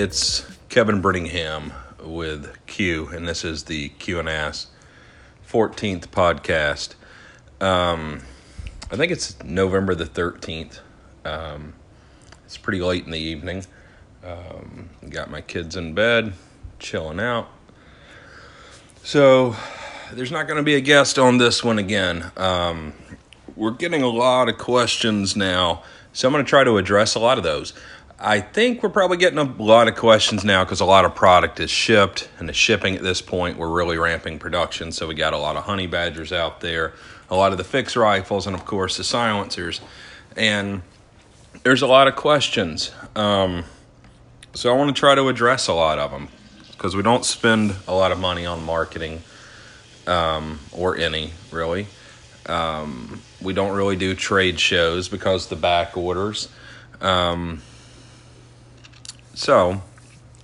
it's Kevin Brittingham with Q, and this is the Q and Ass 14th podcast. I think it's November the 13th. It's pretty late in the evening. Got my kids in bed, chilling out. So there's not going to be a guest on this one again. We're getting a lot of questions now, so I'm going to try to address a lot of those. I think we're probably getting a lot of questions now because a lot of product is shipped, and the shipping at this point, we're really ramping production, so we got a lot of Honey Badgers out there, a lot of the fixed rifles, and of course the silencers, and there's a lot of questions, so I want to try to address a lot of them because we don't spend a lot of money on marketing, or any, really. We don't really do trade shows because the back orders, so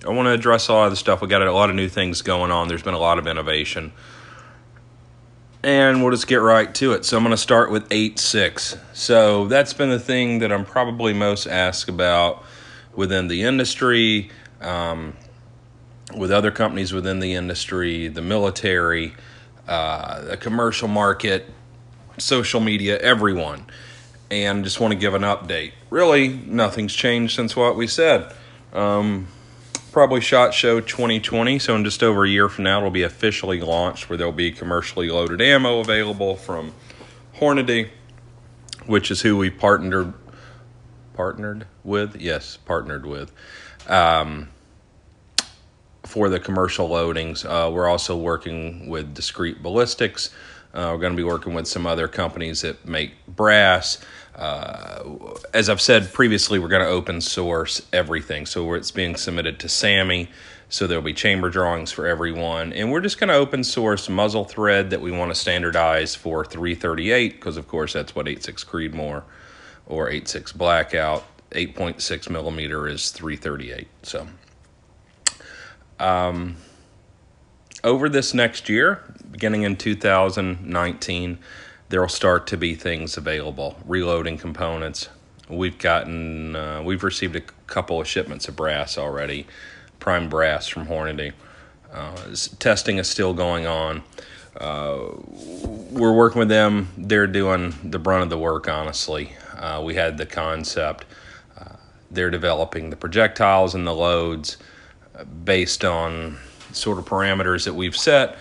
I want to address a lot of the stuff. We got a lot of new things going on. There's been a lot of innovation. And we'll just get right to it. So I'm going to start with 8.6. So that's been the thing that I'm probably most asked about within the industry, with other companies within the industry, the military, the commercial market, social media, everyone. And just want to give an update. Really, nothing's changed since what we said. Probably SHOT Show 2020, so in just over a year from now, it'll be officially launched, where there'll be commercially loaded ammo available from Hornady, which is who we partnered with, for the commercial loadings. We're also working with Discreet Ballistics. We're going to be working with some other companies that make brass. As I've said previously, we're going to open source everything. So it's being submitted to SAMI. So there'll be chamber drawings for everyone. And we're just going to open source muzzle thread that we want to standardize for 338, because of course that's what 8.6 Creedmoor or 8.6 Blackout, 8.6 millimeter is 338. So over this next year, beginning in 2019, there will start to be things available, reloading components. We've received a couple of shipments of brass already, prime brass from Hornady. Testing is still going on. We're working with them. They're doing the brunt of the work, honestly. We had the concept. They're developing the projectiles and the loads based on sort of parameters that we've set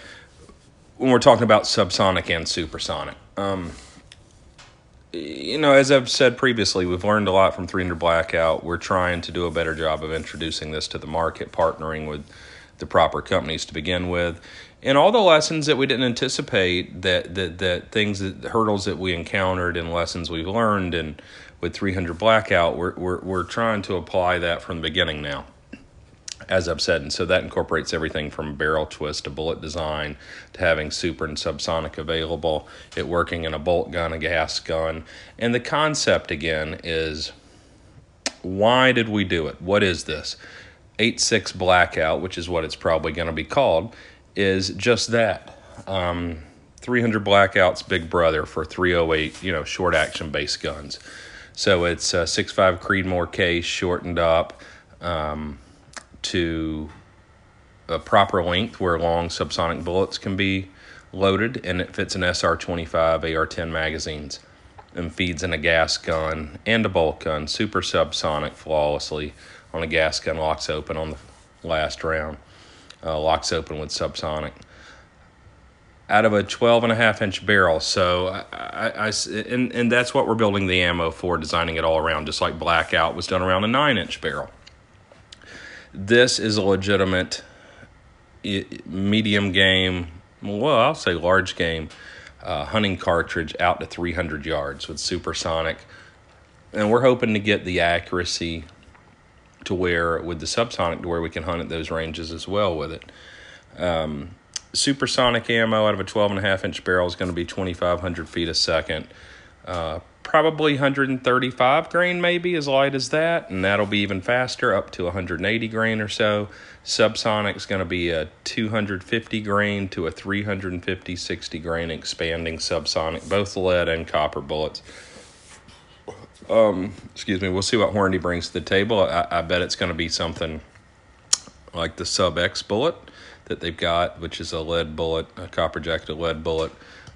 when we're talking about subsonic and supersonic. As I've said previously, we've learned a lot from 300 Blackout. We're trying to do a better job of introducing this to the market, partnering with the proper companies to begin with. And all the lessons that we didn't anticipate, the hurdles that we encountered and lessons we've learned, and with 300 Blackout, we're trying to apply that from the beginning now, as I've said. And so that incorporates everything from barrel twist to bullet design to having super and subsonic available, it working in a bolt gun, a gas gun. And the concept, again, is why did we do it? What is this? 8.6 Blackout, which is what it's probably going to be called, is just that. 300 Blackout's big brother for 308, short action-based guns. So it's 6.5 Creedmoor case shortened up, to a proper length where long subsonic bullets can be loaded, and it fits an SR-25 AR-10 magazines and feeds in a gas gun and a bolt gun, super subsonic flawlessly on a gas gun, locks open on the last round, locks open with subsonic, out of a 12.5-inch barrel. So I that's what we're building the ammo for, designing it all around, just like Blackout was done around a 9-inch barrel. This is a legitimate medium game, well, I'll say large game, hunting cartridge out to 300 yards with supersonic. And we're hoping to get the accuracy to where, with the subsonic, to where we can hunt at those ranges as well with it. Supersonic ammo out of a 12.5-inch barrel is going to be 2,500 feet a second. Probably 135 grain, maybe as light as that, and that'll be even faster, up to 180 grain or so. Subsonic's going to be a 250 grain to a 350, 60 grain expanding subsonic, both lead and copper bullets. We'll see what Hornady brings to the table. I bet it's going to be something like the Sub-X bullet that they've got, which is a lead bullet, a copper jacketed lead bullet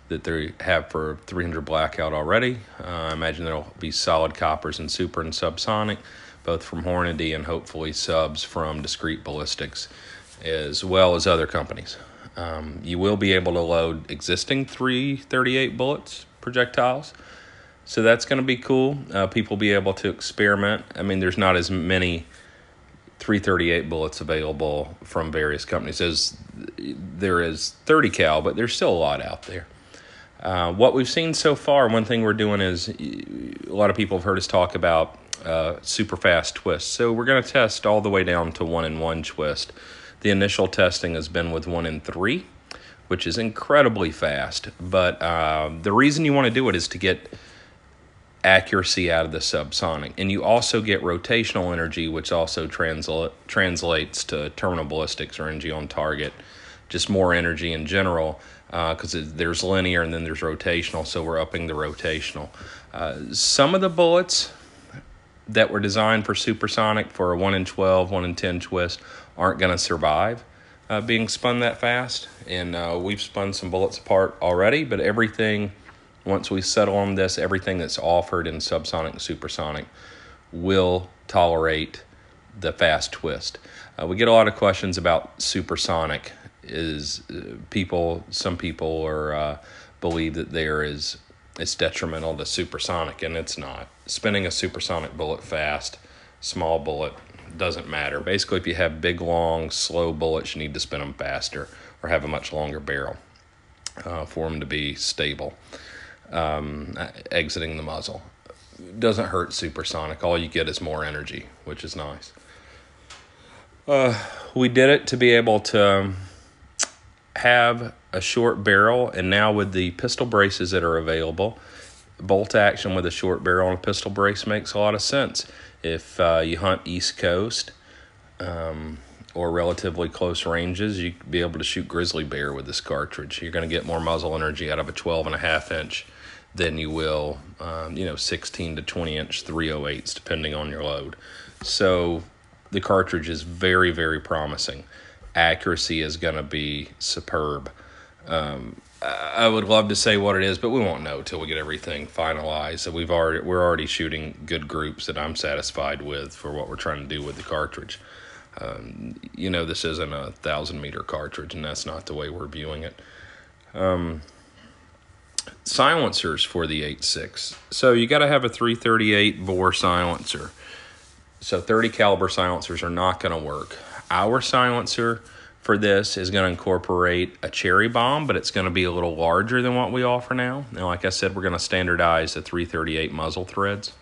that they have for 300 Blackout already. I imagine there'll be solid coppers and super and subsonic, both from Hornady and hopefully subs from Discreet Ballistics, as well as other companies. You will be able to load existing 338 bullets, projectiles, so that's going to be cool. People will be able to experiment. I mean, there's not as many 338 bullets available from various companies as there is 30 cal, but there's still a lot out there. What we've seen so far, one thing we're doing is a lot of people have heard us talk about super fast twists. So we're going to test all the way down to 1-in-1 twist. The initial testing has been with 1-in-3, which is incredibly fast. But the reason you want to do it is to get accuracy out of the subsonic. And you also get rotational energy, which also translates to terminal ballistics or energy on target. Just more energy in general, because there's linear and then there's rotational, so we're upping the rotational. Some of the bullets that were designed for supersonic for a 1-in-12, 1-in-10 twist aren't going to survive being spun that fast. And we've spun some bullets apart already, but everything, once we settle on this, everything that's offered in subsonic and supersonic will tolerate the fast twist. We get a lot of questions about supersonic. Some people believe that it's detrimental to supersonic, and it's not. Spinning a supersonic bullet fast, small bullet, doesn't matter. Basically, if you have big, long, slow bullets, you need to spin them faster or have a much longer barrel for them to be stable, exiting the muzzle. It doesn't hurt supersonic. All you get is more energy, which is nice. We did it to be able to have a short barrel, and now with the pistol braces that are available, bolt action with a short barrel and a pistol brace makes a lot of sense. If you hunt East Coast or relatively close ranges, you'd be able to shoot grizzly bear with this cartridge. You're going to get more muzzle energy out of a 12.5-inch than you will, 16 to 20-inch 308s, depending on your load. So the cartridge is very, very promising. Accuracy is going to be superb. I would love to say what it is, but we won't know till we get everything finalized. So we're already shooting good groups that I'm satisfied with for what we're trying to do with the cartridge. This isn't a 1,000-meter cartridge, and that's not the way we're viewing it. Silencers for the 8.6. So you got to have a 338 bore silencer. So 30 caliber silencers are not going to work. Our silencer for this is going to incorporate a cherry bomb, but it's going to be a little larger than what we offer now. Now, like I said, we're going to standardize the 338 muzzle threads.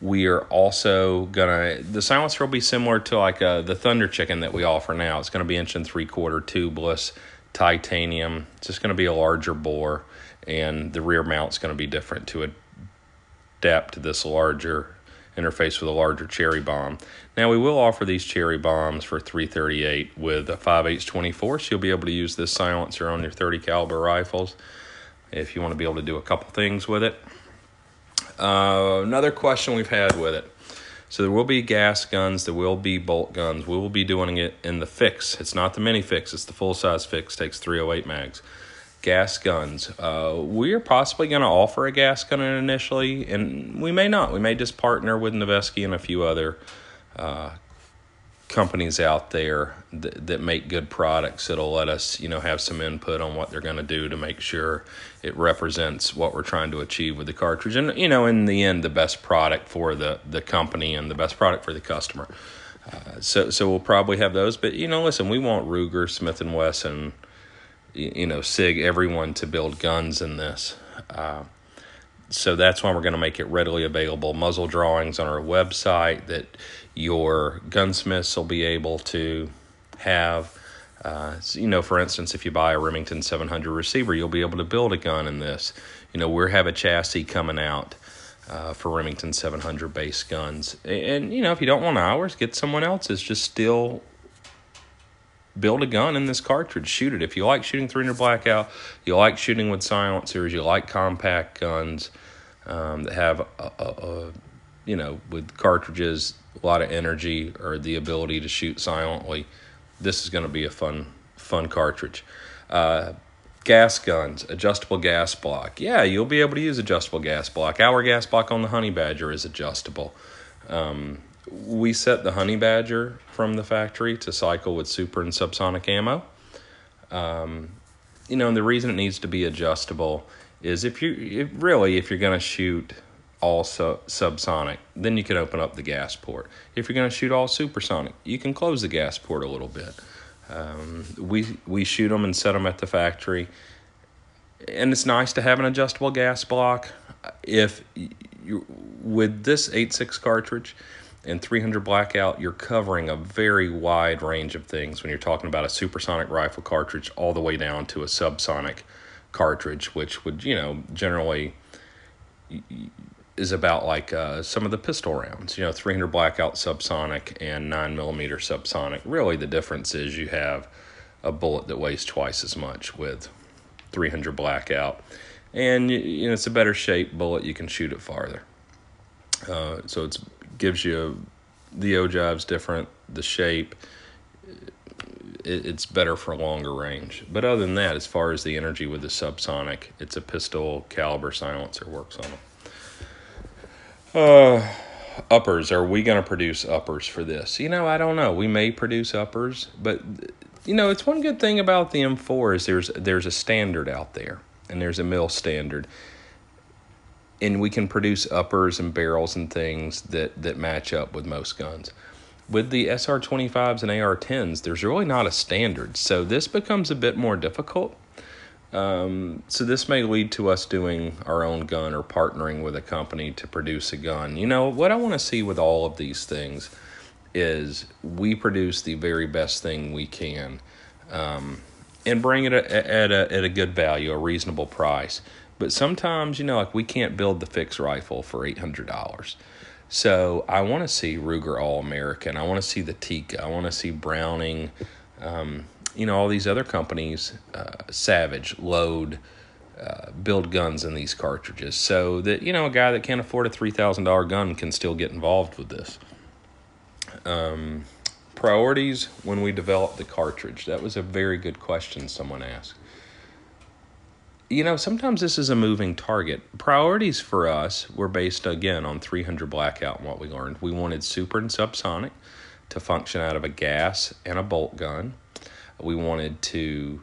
We are also going to, the silencer will be similar to like the Thunder Chicken that we offer now. It's going to be 1.75" tubeless titanium. It's just going to be a larger bore, and the rear mount's going to be different to adapt to this larger interface with a larger cherry bomb. Now, we will offer these cherry bombs for 338 with a 5/8 24, so you'll be able to use this silencer on your 30 caliber rifles if you want to be able to do a couple things with it. Another question we've had with it. So there will be gas guns, there will be bolt guns. We will be doing it in the fix. It's not the mini fix, it's the full-size fix, takes 308 mags. Gas guns. We're possibly going to offer a gas gun initially, and we may not. We may just partner with Noveske and a few other companies out there that make good products. It'll let us, have some input on what they're going to do to make sure it represents what we're trying to achieve with the cartridge. And, in the end, the best product for the company and the best product for the customer. So we'll probably have those. But, listen, we want Ruger, Smith & Wesson, SIG, everyone to build guns in this. So that's why we're going to make it readily available. Muzzle drawings on our website that your gunsmiths will be able to have. For instance, if you buy a Remington 700 receiver, you'll be able to build a gun in this. We have a chassis coming out for Remington 700 base guns. And, if you don't want ours, get someone else's. Just still build a gun in this cartridge. Shoot it. If you like shooting 300 Blackout, you like shooting with silencers, you like compact guns that have, with cartridges, a lot of energy or the ability to shoot silently, this is going to be a fun cartridge. Gas guns, adjustable gas block. Yeah, you'll be able to use adjustable gas block. Our gas block on the Honey Badger is adjustable. We set the Honey Badger from the factory to cycle with super and subsonic ammo. You know, and the reason it needs to be adjustable is if you're going to shoot all subsonic, then you can open up the gas port. If you're going to shoot all supersonic, you can close the gas port a little bit. We shoot them and set them at the factory, and it's nice to have an adjustable gas block. If you, with this 8.6 cartridge and 300 Blackout, you're covering a very wide range of things when you're talking about a supersonic rifle cartridge all the way down to a subsonic cartridge, which would, you know, generally is about like some of the pistol rounds, you know, 300 Blackout subsonic and 9mm subsonic. Really, the difference is you have a bullet that weighs twice as much with 300 Blackout, and you know, it's a better shaped bullet. You can shoot it farther. So it gives you the ogive's different, the shape. It's better for longer range. But other than that, as far as the energy with the subsonic, it's a pistol caliber silencer works on them. Uppers, are we going to produce uppers for this? You know, I don't know. We may produce uppers, but you know, it's one good thing about the M4 is there's a standard out there, and there's a mill standard, and we can produce uppers and barrels and things that match up with most guns. With the SR-25s and AR-10s, there's really not a standard, so this becomes a bit more difficult. So this may lead to us doing our own gun or partnering with a company to produce a gun. You know, what I want to see with all of these things is we produce the very best thing we can, and bring it at a good value, a reasonable price. But sometimes, you know, like we can't build the fixed rifle for $800. So I want to see Ruger All-American. I want to see the Tika. I want to see Browning, you know, all these other companies, Savage, Load, build guns in these cartridges so that, you know, a guy that can't afford a $3,000 gun can still get involved with this. Priorities when we develop the cartridge. That was a very good question someone asked. You know, sometimes this is a moving target. Priorities for us were based, again, on 300 Blackout and what we learned. We wanted super and subsonic to function out of a gas and a bolt gun. We wanted to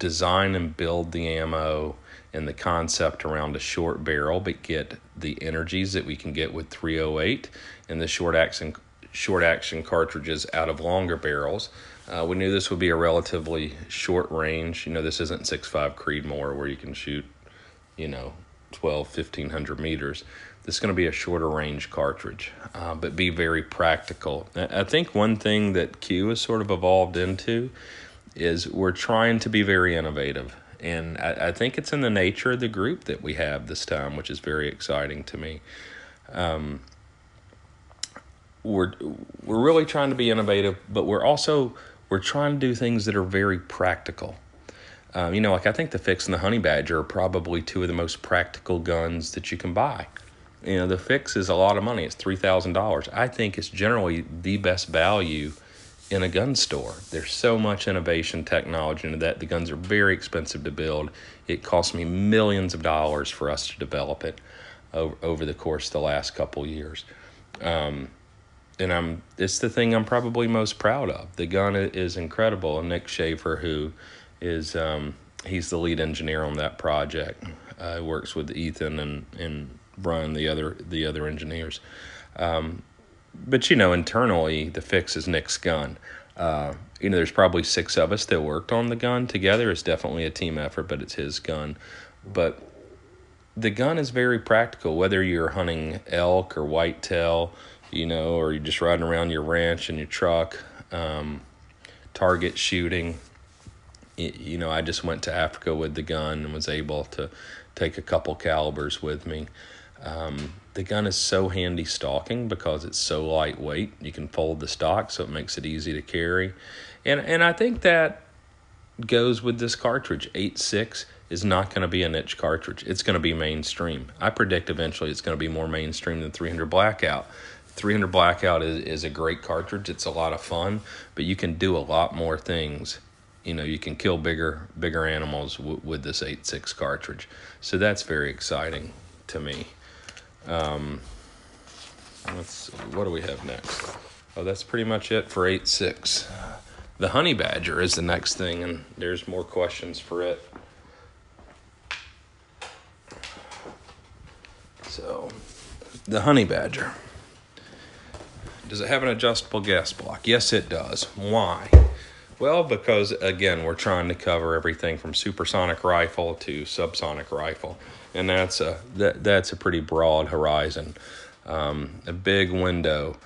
design and build the ammo and the concept around a short barrel, but get the energies that we can get with 308 and the short action cartridges out of longer barrels. We knew this would be a relatively short range. You know, this isn't 6.5 Creedmoor where you can shoot, you know, 1,500 meters. This is going to be a shorter range cartridge, but be very practical. I think one thing that Q has sort of evolved into is we're trying to be very innovative. And I think it's in the nature of the group that we have this time, which is very exciting to me. We're really trying to be innovative, but we're trying to do things that are very practical. You know, like I think the Fix and the Honey Badger are probably two of the most practical guns that you can buy. You know, the Fix is a lot of money. It's $3,000. I think it's generally the best value in a gun store. There's so much innovation, technology into that. The guns are very expensive to build. It cost me millions of dollars for us to develop it over the course of the last couple years. It's the thing I'm probably most proud of. The gun is incredible. And Nick Schaefer, who is he's the lead engineer on that project. Works with Ethan and Brian, the other engineers. But you know, internally, the Fix is Nick's gun. You know, there's probably six of us that worked on the gun together. It's definitely a team effort, but it's his gun. But the gun is very practical, whether you're hunting elk or whitetail, you know, or you're just riding around your ranch in your truck, target shooting. You know, I just went to Africa with the gun and was able to take a couple calibers with me. The gun is so handy stalking because it's so lightweight. You can fold the stock, so it makes it easy to carry. And I think that goes with this cartridge. 8.6 is not going to be a niche cartridge. It's going to be mainstream. I predict eventually it's going to be more mainstream than 300 Blackout. 300 Blackout is a great cartridge. It's a lot of fun, but you can do a lot more things. You know, you can kill bigger animals with this 8.6 cartridge. So that's very exciting to me. What do we have next? Oh, that's pretty much it for 8.6. The Honey Badger is the next thing, and there's more questions for it. So, the Honey Badger. Does it have an adjustable gas block? Yes, it does. Why? Well, because, again, we're trying to cover everything from supersonic rifle to subsonic rifle, and that's a pretty broad horizon, a big window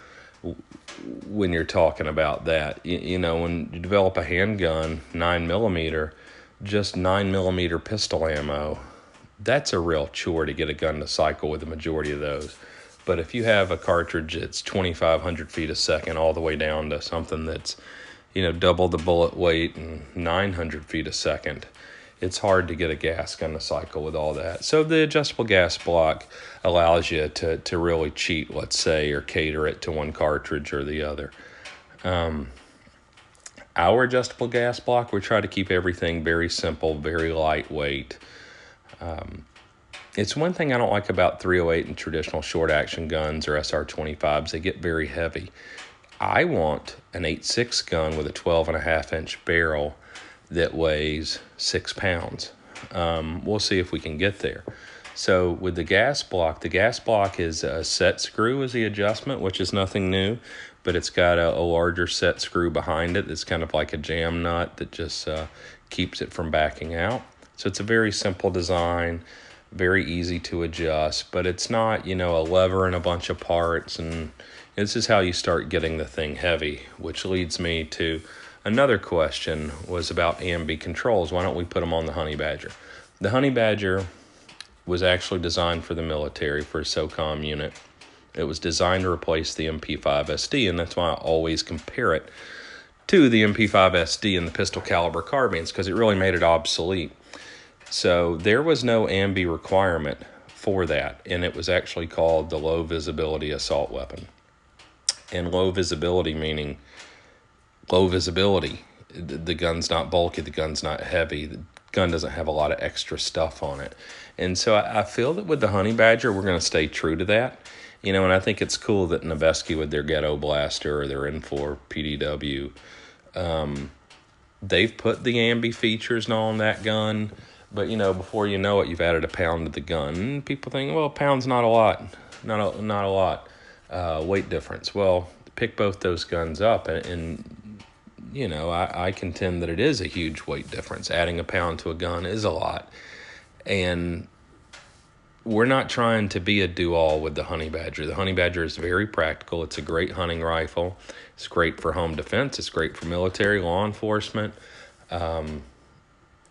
when you're talking about that. You know, when you develop a handgun, 9mm, just 9mm pistol ammo, that's a real chore to get a gun to cycle with the majority of those. But if you have a cartridge that's 2,500 feet a second all the way down to something that's, you know, double the bullet weight and 900 feet a second, it's hard to get a gas gun to cycle with all that. So the adjustable gas block allows you to really cheat, let's say, or cater it to one cartridge or the other. Our adjustable gas block, we try to keep everything very simple, very lightweight. It's one thing I don't like about 308 and traditional short action guns or SR-25s. They get very heavy. I want an 8.6 gun with a 12.5-inch barrel that weighs 6 pounds. We'll see if we can get there. So with the gas block is a set screw is the adjustment, which is nothing new, but it's got a larger set screw behind it that's kind of like a jam nut that just keeps it from backing out. So it's a very simple design, very easy to adjust, but it's not, you know, a lever and a bunch of parts. And this is how you start getting the thing heavy, which leads me to another question, was about ambi controls. Why don't we put them on the Honey Badger? The Honey Badger was actually designed for the military, for a SOCOM unit. It was designed to replace the MP5SD, and that's why I always compare it to the MP5SD and the pistol caliber carbines, because it really made it obsolete. So there was no ambi requirement for that, and it was actually called the low visibility assault weapon. And low visibility meaning low visibility. The gun's not bulky, the gun's not heavy, the gun doesn't have a lot of extra stuff on it. And so I feel that with the Honey Badger, we're going to stay true to that. You know, and I think it's cool that Noveske with their Ghetto Blaster or their N4 PDW, they've put the ambi features and all on that gun. But, you know, before you know it, you've added a pound to the gun. People think, well, a pound's not a lot, not a lot weight difference. Well, pick both those guns up, and you know, I contend that it is a huge weight difference. Adding a pound to a gun is a lot. And we're not trying to be a do-all with the Honey Badger. The Honey Badger is very practical. It's a great hunting rifle. It's great for home defense. It's great for military, law enforcement.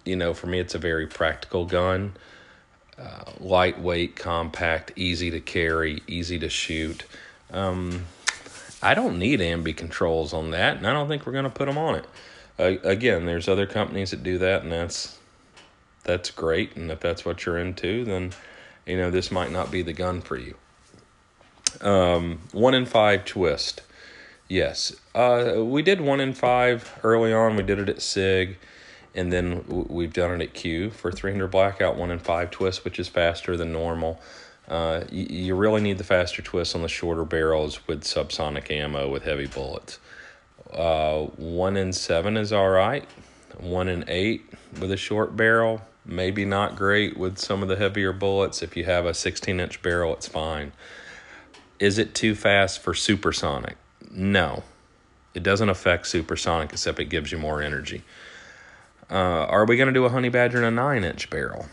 You know, for me, it's a very practical gun, lightweight, compact, easy to carry, easy to shoot. I don't need ambi controls on that, and I don't think we're going to put them on it. Again, there's other companies that do that, and that's great. And if that's what you're into, then, you know, this might not be the gun for you. 1 in 5 twist. Yes. We did 1 in 5 early on. We did it at SIG. And then we've done it at Q for 300 Blackout, 1 in 5 twist, which is faster than normal. You really need the faster twist on the shorter barrels with subsonic ammo with heavy bullets. 1 in 7 is all right. 1 in 8 with a short barrel, maybe not great with some of the heavier bullets. If you have a 16-inch barrel, it's fine. Is it too fast for supersonic? No. It doesn't affect supersonic, except it gives you more energy. Are we going to do a Honey Badger in a 9-inch barrel?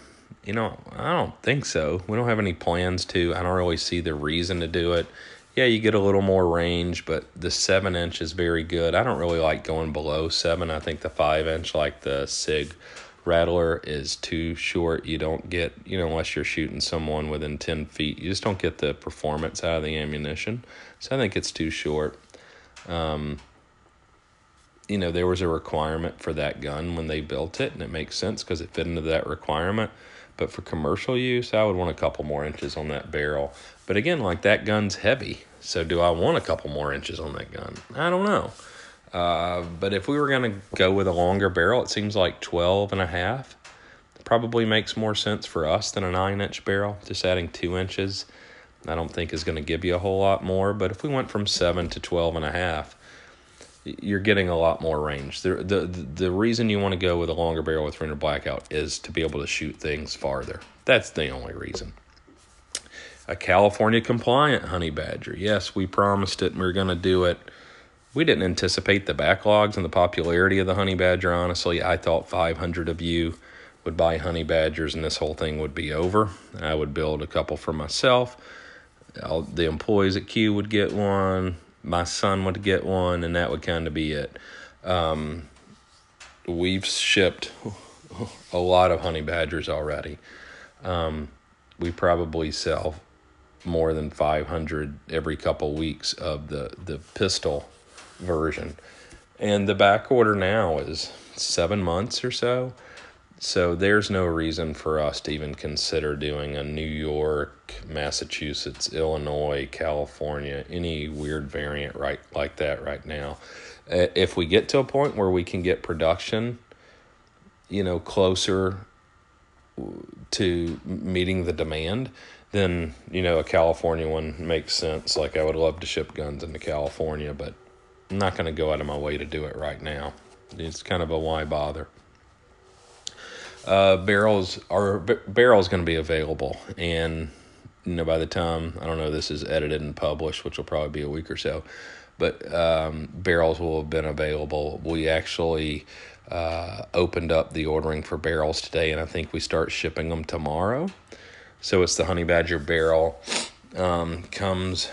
You know, I don't think so. We don't have any plans to. I don't really see the reason to do it. Yeah, you get a little more range, but the 7-inch is very good. I don't really like going below 7. I think the 5-inch, like the SIG Rattler, is too short. You don't get, you know, unless you're shooting someone within 10 feet, you just don't get the performance out of the ammunition. So I think it's too short. You know, there was a requirement for that gun when they built it, and it makes sense because it fit into that requirement. But for commercial use, I would want a couple more inches on that barrel. But again, like, that gun's heavy, So do I want a couple more inches on that gun? I don't know. But if we were going to go with a longer barrel, it seems like 12.5 probably makes more sense for us than a 9-inch barrel. Just adding 2 inches, I don't think is going to give you a whole lot more. But if we went from 7 to 12.5, you're getting a lot more range. The reason you want to go with a longer barrel with 300 Blackout is to be able to shoot things farther. That's the only reason. A California-compliant Honey Badger. Yes, we promised it and we were going to do it. We didn't anticipate the backlogs and the popularity of the Honey Badger, honestly. I thought 500 of you would buy Honey Badgers and this whole thing would be over. I would build a couple for myself. All the employees at Q would get one. My son would get one, and that would kind of be it. We've shipped a lot of Honey Badgers already. We probably sell more than 500 every couple weeks of the pistol version. And the back order now is 7 months or so. So there's no reason for us to even consider doing a New York, Massachusetts, Illinois, California, any weird variant right like that right now. If we get to a point where we can get production, you know, closer to meeting the demand, then, you know, a California one makes sense. Like, I would love to ship guns into California, but I'm not going to go out of my way to do it right now. It's kind of a why bother. Barrel's going to be available, and you know, by the time, I don't know, this is edited and published, which will probably be a week or so, but barrels will have been available. We actually opened up the ordering for barrels today, and I think we start shipping them tomorrow. So it's the Honey Badger barrel. Comes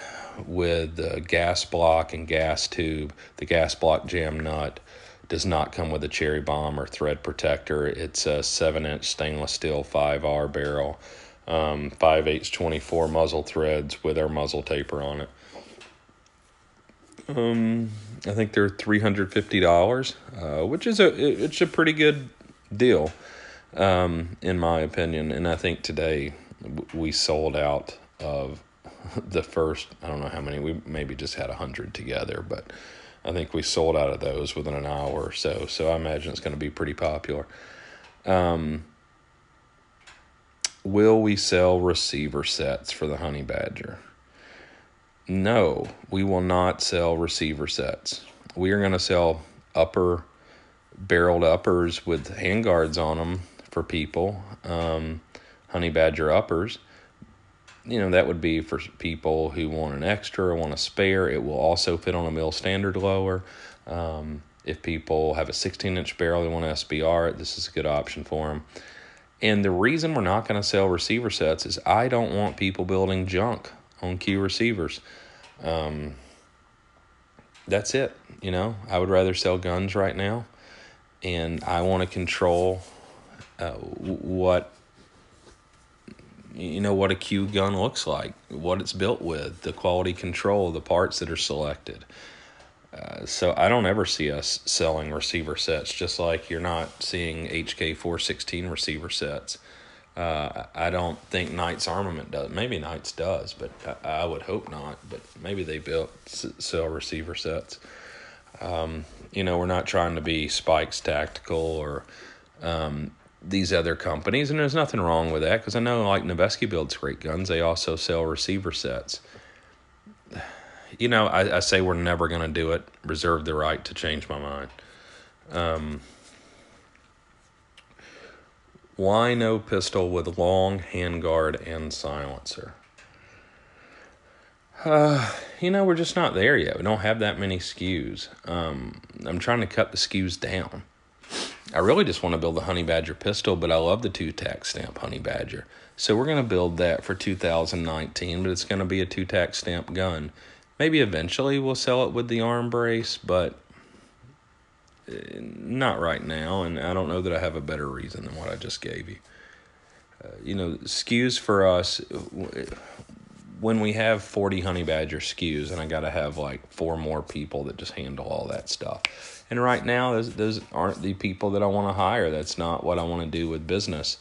with the gas block and gas tube. The gas block jam nut does not come with a cherry bomb or thread protector. It's a 7-inch stainless steel 5R barrel, 5/8 24 muzzle threads with our muzzle taper on it. I think they're $350, which is it's a pretty good deal, in my opinion. And I think today we sold out of the first, I don't know how many, we maybe just had 100 together, but I think we sold out of those within an hour or so, so I imagine it's going to be pretty popular. Will we sell receiver sets for the Honey Badger? No, we will not sell receiver sets. We are going to sell upper barreled uppers with handguards on them for people, Honey Badger uppers. You know, that would be for people who want an extra or want a spare. It will also fit on a mill standard lower. If people have a 16-inch barrel, they want an SBR, this is a good option for them. And the reason we're not going to sell receiver sets is I don't want people building junk on Q receivers. That's it, you know. I would rather sell guns right now, and I want to control what... you know, what a Q gun looks like, what it's built with, the quality control, the parts that are selected. So I don't ever see us selling receiver sets, just like you're not seeing HK416 receiver sets. I don't think Knight's Armament does. Maybe Knight's does, but I would hope not. But maybe they sell receiver sets. You know, we're not trying to be Spike's Tactical or... these other companies, and there's nothing wrong with that, because I know, like, Noveske builds great guns. They also sell receiver sets. You know, I say we're never going to do it. Reserve the right to change my mind. Why no pistol with long handguard and silencer? You know, we're just not there yet. We don't have that many SKUs. I'm trying to cut the SKUs down. I really just want to build the Honey Badger pistol, but I love the 2-tac stamp Honey Badger. So we're going to build that for 2019, but it's going to be a 2-tac stamp gun. Maybe eventually we'll sell it with the arm brace, but not right now, and I don't know that I have a better reason than what I just gave you. You know, SKUs for us, when we have 40 Honey Badger SKUs, and I got to have like 4 more people that just handle all that stuff. And right now, those aren't the people that I want to hire. That's not what I want to do with business.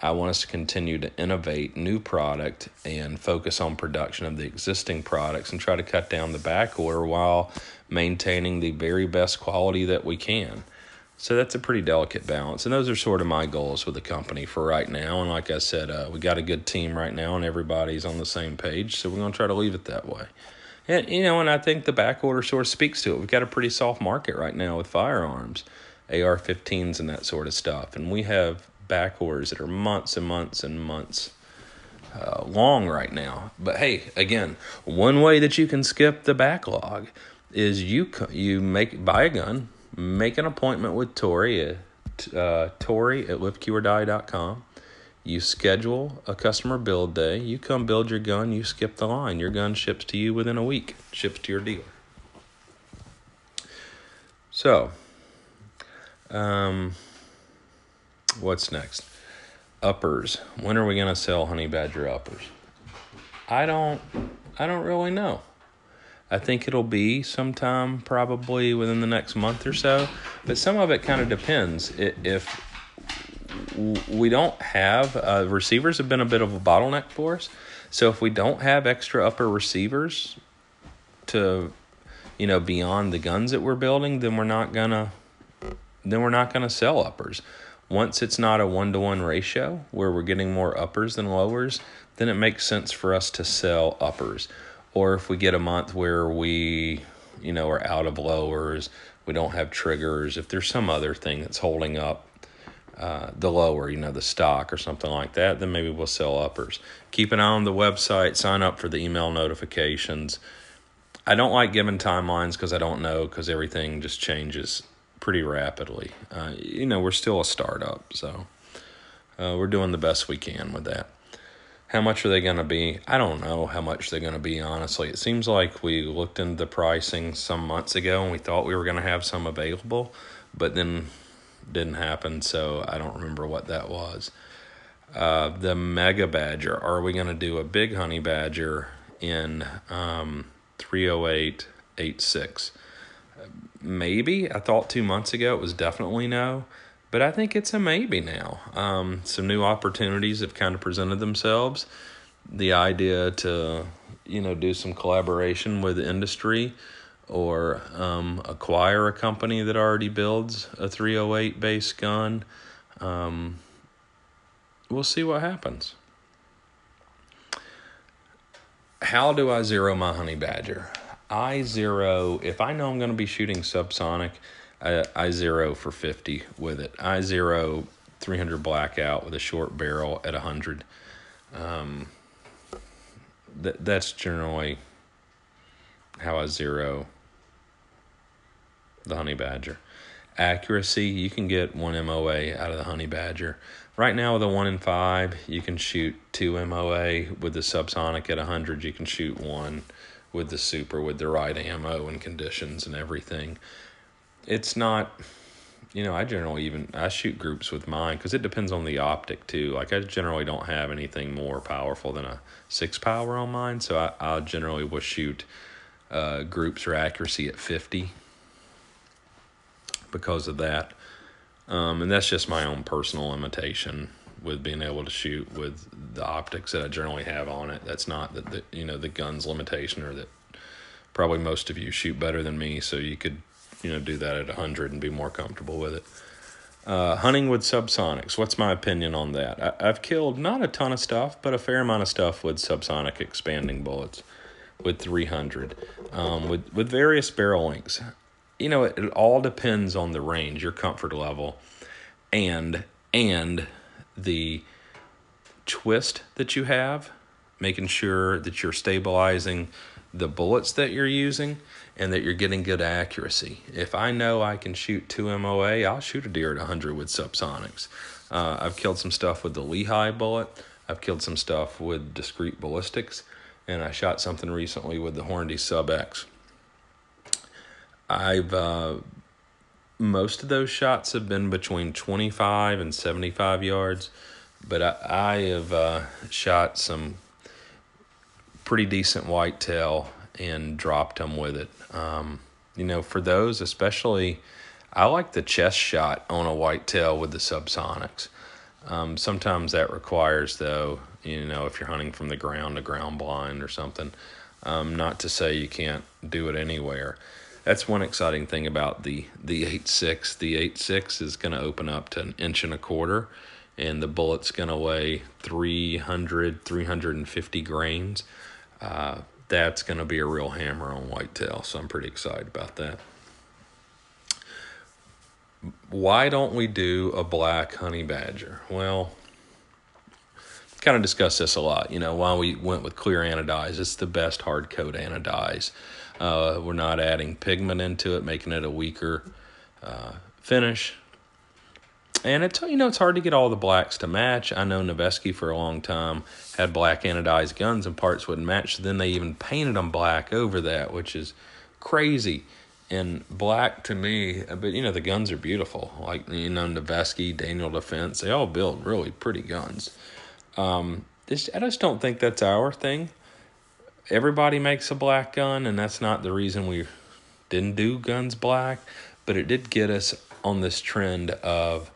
I want us to continue to innovate new product and focus on production of the existing products and try to cut down the back order while maintaining the very best quality that we can. So that's a pretty delicate balance. And those are sort of my goals with the company for right now. And like I said, we got a good team right now and everybody's on the same page. So we're going to try to leave it that way. And, you know, and I think the back order sort of speaks to it. We've got a pretty soft market right now with firearms, AR-15s and that sort of stuff. And we have back orders that are months and months and months long right now. But hey, again, one way that you can skip the backlog is you buy a gun, make an appointment with Tori at Tori at LiveQOrDie.com. You schedule a customer build day. You come build your gun. You skip the line. Your gun ships to you within a week. Ships to your dealer. So, what's next? Uppers. When are we going to sell Honey Badger uppers? I don't really know. I think it'll be sometime probably within the next month or so. But some of it kind of depends. If we don't have, receivers have been a bit of a bottleneck for us. So if we don't have extra upper receivers to, you know, beyond the guns that we're building, then we're not gonna sell uppers. Once it's not a 1-to-1 ratio where we're getting more uppers than lowers, then it makes sense for us to sell uppers. Or if we get a month where we, you know, are out of lowers, we don't have triggers, if there's some other thing that's holding up the lower, you know, the stock or something like that, then maybe we'll sell uppers. Keep an eye on the website, sign up for the email notifications. I don't like giving timelines because I don't know, because everything just changes pretty rapidly. You know, we're still a startup, so we're doing the best we can with that. How much are they going to be? I don't know how much they're going to be, honestly. It seems like we looked into the pricing some months ago and we thought we were going to have some available, but then didn't happen, so I don't remember what that was. The Mega Badger. Are we going to do a big Honey Badger in 308.86? Maybe. I thought 2 months ago it was definitely no, but I think it's a maybe now. Some new opportunities have kind of presented themselves. The idea to, you know, do some collaboration with industry or acquire a company that already builds a 308-based gun. We'll see what happens. How do I zero my Honey Badger? I zero, if I know I'm going to be shooting subsonic, I zero for 50 with it. I zero 300 Blackout with a short barrel at 100. That's generally how I zero the Honey Badger. Accuracy, you can get one MOA out of the Honey Badger. Right now with a 1 in 5, you can shoot 2 MOA. With the subsonic at 100, you can shoot 1. With the super, with the right ammo and conditions and everything. It's not, you know, I shoot groups with mine because it depends on the optic too. Like I generally don't have anything more powerful than a 6 power on mine. So I generally will shoot groups or accuracy at 50 because of that. And that's just my own personal limitation with being able to shoot with the optics that I generally have on it. That's not the you know, the gun's limitation, or that probably most of you shoot better than me, so you could, you know, do that at 100 and be more comfortable with it. Hunting with subsonics. What's my opinion on that? I've killed not a ton of stuff, but a fair amount of stuff with subsonic expanding bullets, with 300, with various barrel lengths. You know, it all depends on the range, your comfort level, and the twist that you have, making sure that you're stabilizing the bullets that you're using and that you're getting good accuracy. If I know I can shoot 2 MOA, I'll shoot a deer at 100 with subsonics. I've killed some stuff with the Lehigh bullet. I've killed some stuff with Discreet Ballistics, and I shot something recently with the Hornady Sub-X. Most of those shots have been between 25 and 75 yards, but I have shot some pretty decent whitetail and dropped them with it. You know, for those especially, I like the chest shot on a whitetail with the subsonics. Sometimes that requires, though, you know, if you're hunting from the ground, a ground blind or something, not to say you can't do it anywhere. That's one exciting thing about the 8.6. The 8.6 is going to open up to 1.25 inches, and the bullet's going to weigh 350 grains. That's going to be a real hammer on whitetail, so I'm pretty excited about that. Why don't we do a black honey badger? Well, kind of discussed this a lot, you know, why we went with clear anodize. It's the best hard coat anodize. We're not adding pigment into it, making it a weaker finish. And it's, you know, it's hard to get all the blacks to match. I know Noveske for a long time had black anodized guns and parts wouldn't match. So then they even painted them black over that, which is crazy. And black to me, but you know, the guns are beautiful. Like, you know, Noveske, Daniel Defense, they all build really pretty guns. I just don't think that's our thing. Everybody makes a black gun, and that's not the reason we didn't do guns black, but it did get us on this trend of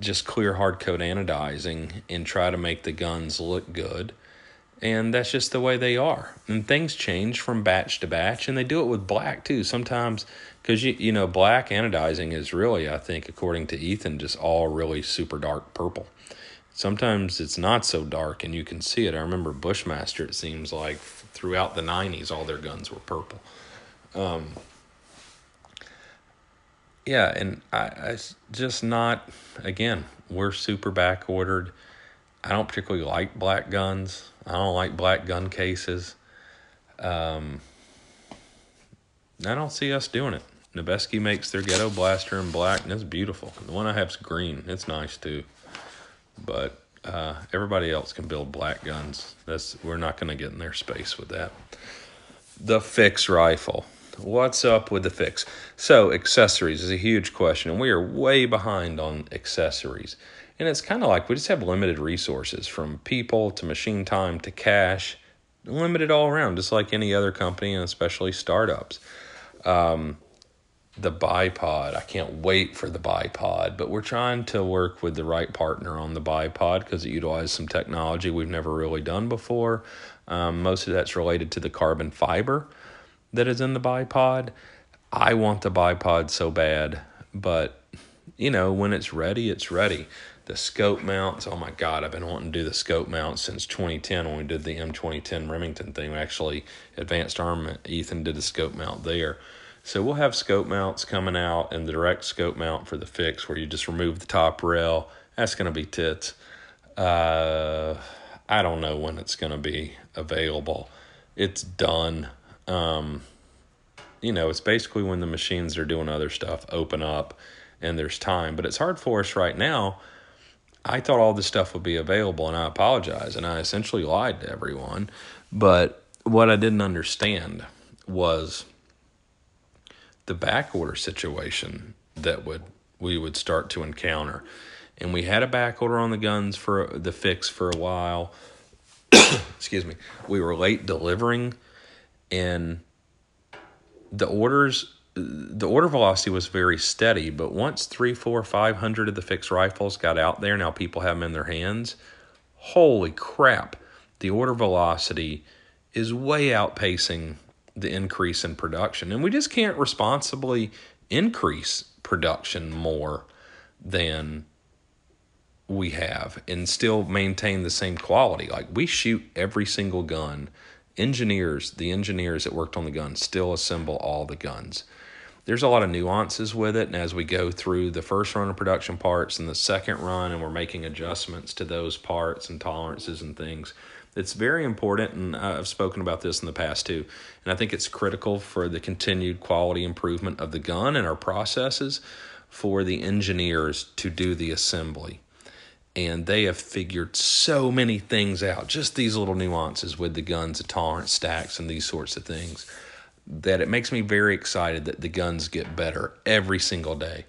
just clear hard coat anodizing and try to make the guns look good. And that's just the way they are. And things change from batch to batch, and they do it with black too. Sometimes, because, you know, black anodizing is really, I think, according to Ethan, just all really super dark purple. Sometimes it's not so dark, and you can see it. I remember Bushmaster, it seems like, throughout the 90s, all their guns were purple. Yeah, and it's just not, again, we're super back-ordered. I don't particularly like black guns. I don't like black gun cases. I don't see us doing it. Noveske makes their Ghetto Blaster in black, and it's beautiful. The one I have is green. It's nice, too. But everybody else can build black guns. We're not going to get in their space with that. The fix rifle. What's up with the fix? So accessories is a huge question, and we are way behind on accessories. And it's kind of like we just have limited resources, from people to machine time to cash, limited all around, just like any other company, and especially startups. The bipod, I can't wait for the bipod, but we're trying to work with the right partner on the bipod because it utilizes some technology we've never really done before. Most of that's related to the carbon fiber that is in the bipod. I want the bipod so bad, but, you know, when it's ready, it's ready. The scope mounts, oh my God, I've been wanting to do the scope mounts since 2010 when we did the M2010 Remington thing. Actually, Advanced Armament, Ethan did a scope mount there. So we'll have scope mounts coming out, and the direct scope mount for the fix where you just remove the top rail. That's going to be tits. I don't know when it's going to be available. It's done. You know, it's basically when the machines are doing other stuff, open up, and there's time. But it's hard for us right now. I thought all this stuff would be available, and I apologize. And I essentially lied to everyone. But what I didn't understand was the backorder situation that we would start to encounter. And we had a backorder on the guns for the fix for a while. Excuse me. We were late delivering, and the order velocity was very steady, but once 300, 400, 500 of the fixed rifles got out there, now people have them in their hands, holy crap, the order velocity is way outpacing the increase in production. And we just can't responsibly increase production more than we have and still maintain the same quality. Like, we shoot every single gun. The engineers that worked on the gun still assemble all the guns. There's a lot of nuances with it, and as we go through the first run of production parts and the second run, and we're making adjustments to those parts and tolerances and things, it's very important, and I've spoken about this in the past too, and I think it's critical for the continued quality improvement of the gun and our processes for the engineers to do the assembly. And they have figured so many things out, just these little nuances with the guns, the tolerance stacks, and these sorts of things, that it makes me very excited that the guns get better every single day.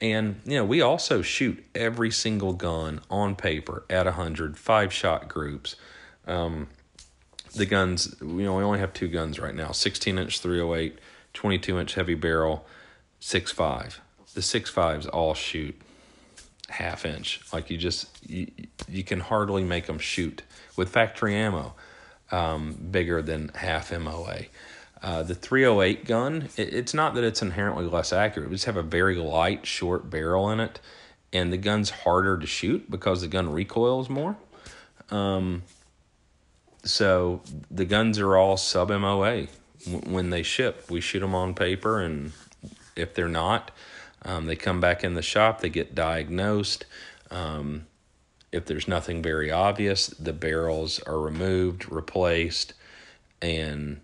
And, you know, we also shoot every single gun on paper at 100, 5-shot groups. The guns, you know, we only have 2 guns right now, 16-inch 308, 22-inch heavy barrel, 6.5. The 6.5s all shoot half inch. Like you can hardly make them shoot with factory ammo bigger than half MOA. The 308 gun, it's not that it's inherently less accurate. We just have a very light, short barrel in it, and the gun's harder to shoot because the gun recoils more. So the guns are all sub-MOA when they ship. We shoot them on paper, and if they're not, they come back in the shop, they get diagnosed. If there's nothing very obvious, the barrels are removed, replaced, and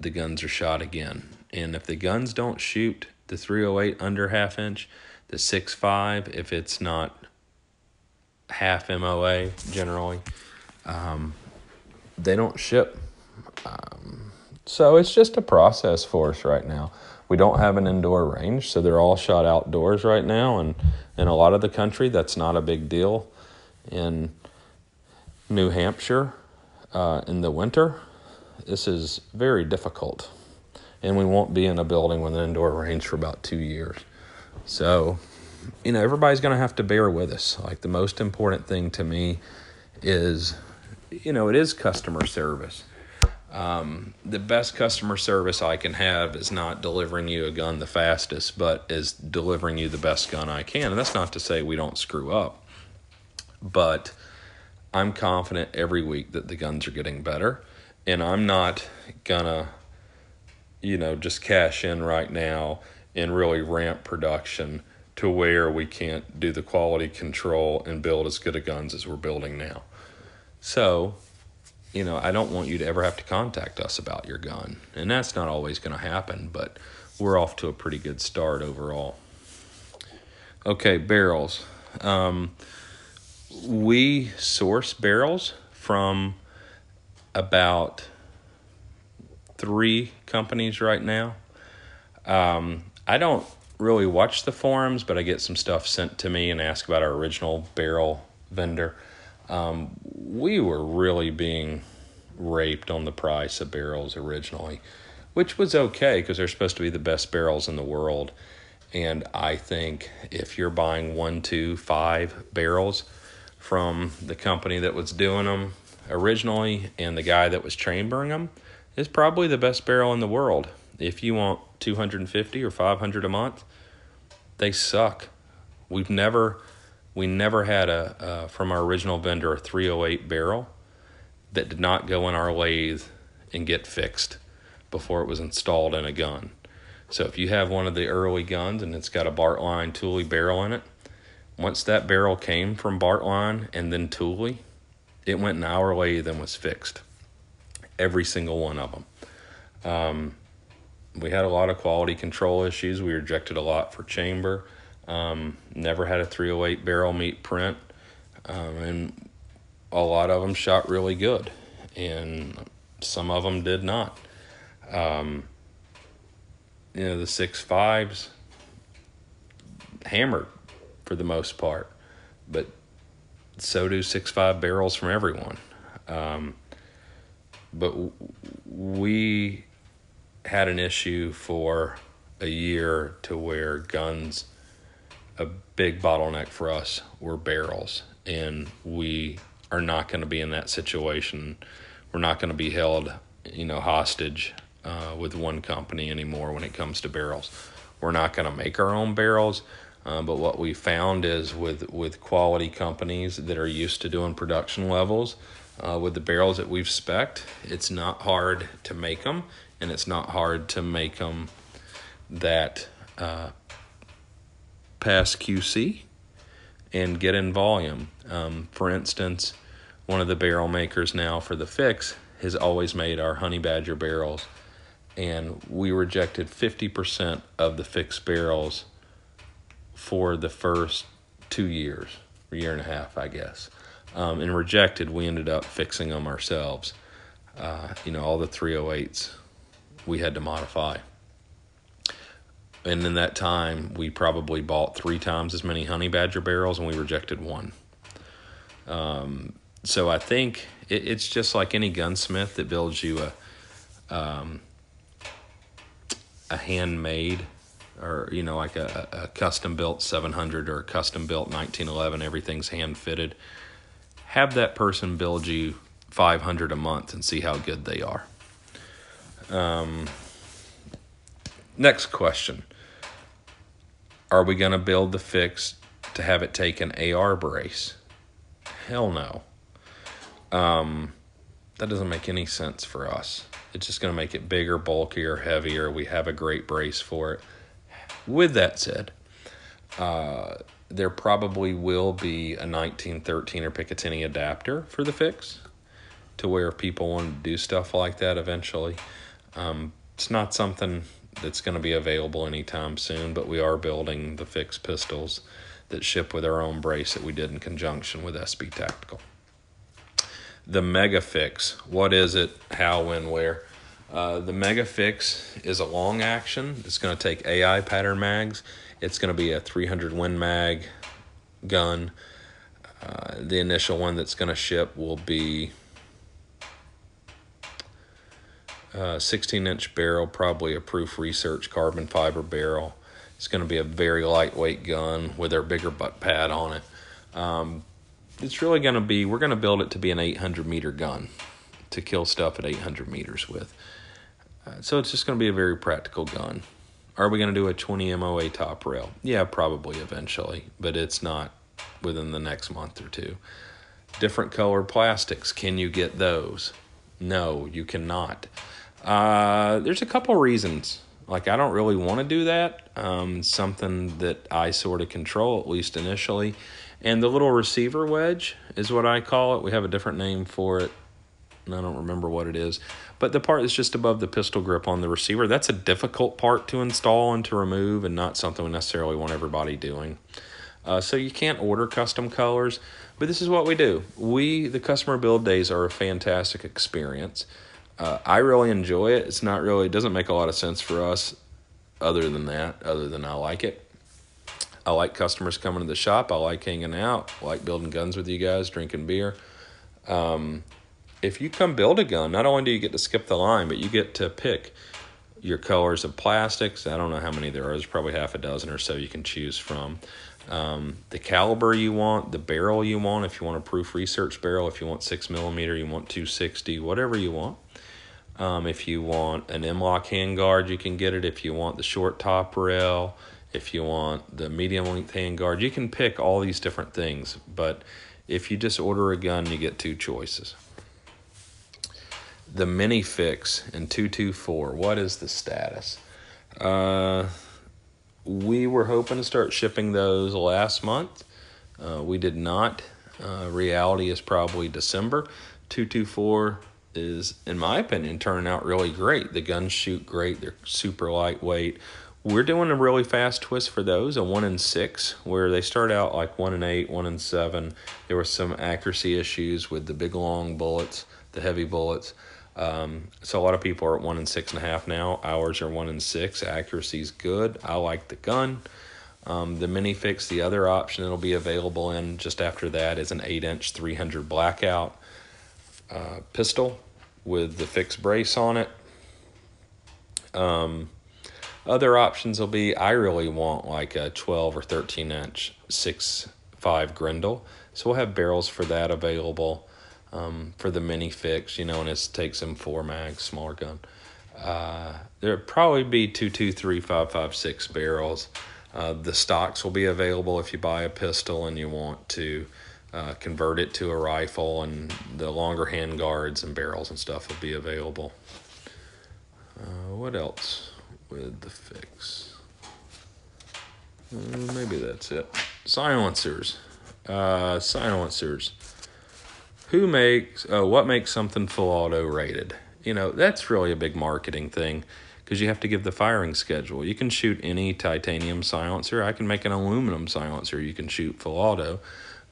the guns are shot again. And if the guns don't shoot, the 308 under half inch, the 6.5, if it's not half MOA generally, they don't ship. So it's just a process for us right now. We don't have an indoor range, so they're all shot outdoors right now. And in a lot of the country, that's not a big deal. In New Hampshire, in the winter, this is very difficult, and we won't be in a building with an indoor range for about 2 years. So, you know, everybody's going to have to bear with us. Like, the most important thing to me is, you know, it is customer service. The best customer service I can have is not delivering you a gun the fastest, but is delivering you the best gun I can. And that's not to say we don't screw up, but I'm confident every week that the guns are getting better. And I'm not gonna, you know, just cash in right now and really ramp production to where we can't do the quality control and build as good of guns as we're building now. So, you know, I don't want you to ever have to contact us about your gun. And that's not always going to happen, but we're off to a pretty good start overall. Okay, barrels. We source barrels from about 3 companies right now. I don't really watch the forums, but I get some stuff sent to me and ask about our original barrel vendor. We were really being raped on the price of barrels originally, which was okay because they're supposed to be the best barrels in the world. And I think if you're buying 1, 2, 5 barrels from the company that was doing them originally and the guy that was chambering them, is probably the best barrel in the world. If you want 250 or 500 a month, they suck. We never had a from our original vendor a 308 barrel that did not go in our lathe and get fixed before it was installed in a gun. So if you have one of the early guns and it's got a Bartlein Thule barrel in it, once that barrel came from Bartlein and then Thule, it went an hour later than was fixed. Every single one of them. We had a lot of quality control issues. We rejected a lot for chamber. Never had a 308 barrel meet print. And a lot of them shot really good. And some of them did not. You know, the 6.5s hammered for the most part. But so do 6.5 barrels from everyone. But we had an issue for a year to where guns, a big bottleneck for us were barrels. And we are not going to be in that situation. We're not going to be held, you know, hostage with one company anymore when it comes to barrels. We're not going to make our own barrels. But what we found is with quality companies that are used to doing production levels, with the barrels that we've spec'd, it's not hard to make them, and it's not hard to make them that pass QC and get in volume. For instance, one of the barrel makers now for the fix has always made our Honey Badger barrels, and we rejected 50% of the fixed barrels for the first 2 years, or year and a half, I guess. And rejected, we ended up fixing them ourselves. You know, all the 308s we had to modify. And in that time, we probably bought 3 times as many Honey Badger barrels, and we rejected 1. So I think it's just like any gunsmith that builds you a handmade or, you know, like a custom-built 700 or a custom-built 1911, everything's hand-fitted, have that person build you 500 a month and see how good they are. Next question. Are we going to build the fix to have it take an AR brace? Hell no. That doesn't make any sense for us. It's just going to make it bigger, bulkier, heavier. We have a great brace for it. With that said, there probably will be a 1913 or Picatinny adapter for the fix to where people want to do stuff like that eventually. It's not something that's going to be available anytime soon, but we are building the fix pistols that ship with our own brace that we did in conjunction with SB Tactical. The Mega Fix. What is it? How, when, where? The Mega Fix is a long action. It's going to take AI pattern mags. It's going to be a 300 Win Mag gun. The initial one that's going to ship will be 16-inch barrel, probably a Proof Research carbon fiber barrel. It's going to be a very lightweight gun with our bigger butt pad on it. It's really going to be, we're going to build it to be an 800-meter gun to kill stuff at 800 meters with. So it's just going to be a very practical gun. Are we going to do a 20 MOA top rail? Yeah, probably eventually, but it's not within the next month or two. Different color plastics, can you get those? No, you cannot. There's a couple reasons. Like, I don't really want to do that. Something that I sort of control, at least initially. And the little receiver wedge is what I call it. We have a different name for it, and I don't remember what it is. But the part that's just above the pistol grip on the receiver, that's a difficult part to install and to remove and not something we necessarily want everybody doing. So you can't order custom colors, but this is what we do. The customer build days are a fantastic experience. I really enjoy it. It's not really, it doesn't make a lot of sense for us other than I like it. I like customers coming to the shop. I like hanging out. I like building guns with you guys, drinking beer. If you come build a gun, not only do you get to skip the line, but you get to pick your colors of plastics. I don't know how many there are. There's probably half a dozen or so you can choose from. The caliber you want, the barrel you want, if you want a Proof Research barrel, if you want 6mm, you want 260, whatever you want. If you want an M-lock handguard, you can get it. If you want the short top rail, if you want the medium length handguard, you can pick all these different things. But if you just order a gun, you get two choices. The Mini Fix in 224, what is the status? We were hoping to start shipping those last month. We did not. Reality is probably December. 224 is, in my opinion, turning out really great. The guns shoot great. They're super lightweight. We're doing a really fast twist for those, a 1 in 6, where they start out like 1 in 8, 1 in 7. There were some accuracy issues with the big long bullets, the heavy bullets. So a lot of people are at 1 in 6.5 now. Ours are 1 in 6. Accuracy's good. I like the gun. The Mini Fix, the other option it'll be available in just after that, is an 8-inch 300 Blackout pistol with the fixed brace on it. Other options will be, I really want like a 12 or 13-inch 6.5 Grendel. So we'll have barrels for that available. For the Mini Fix, you know, and it takes them 4 mags, smaller gun. There'll probably be 2, 3, 5, 6 barrels. The stocks will be available if you buy a pistol and you want to convert it to a rifle, and the longer hand guards and barrels and stuff will be available. What else with the fix? Maybe that's it. Silencers. Silencers. What makes something full auto rated? You know, that's really a big marketing thing, because you have to give the firing schedule. You can shoot any titanium silencer. I can make an aluminum silencer. You can shoot full auto,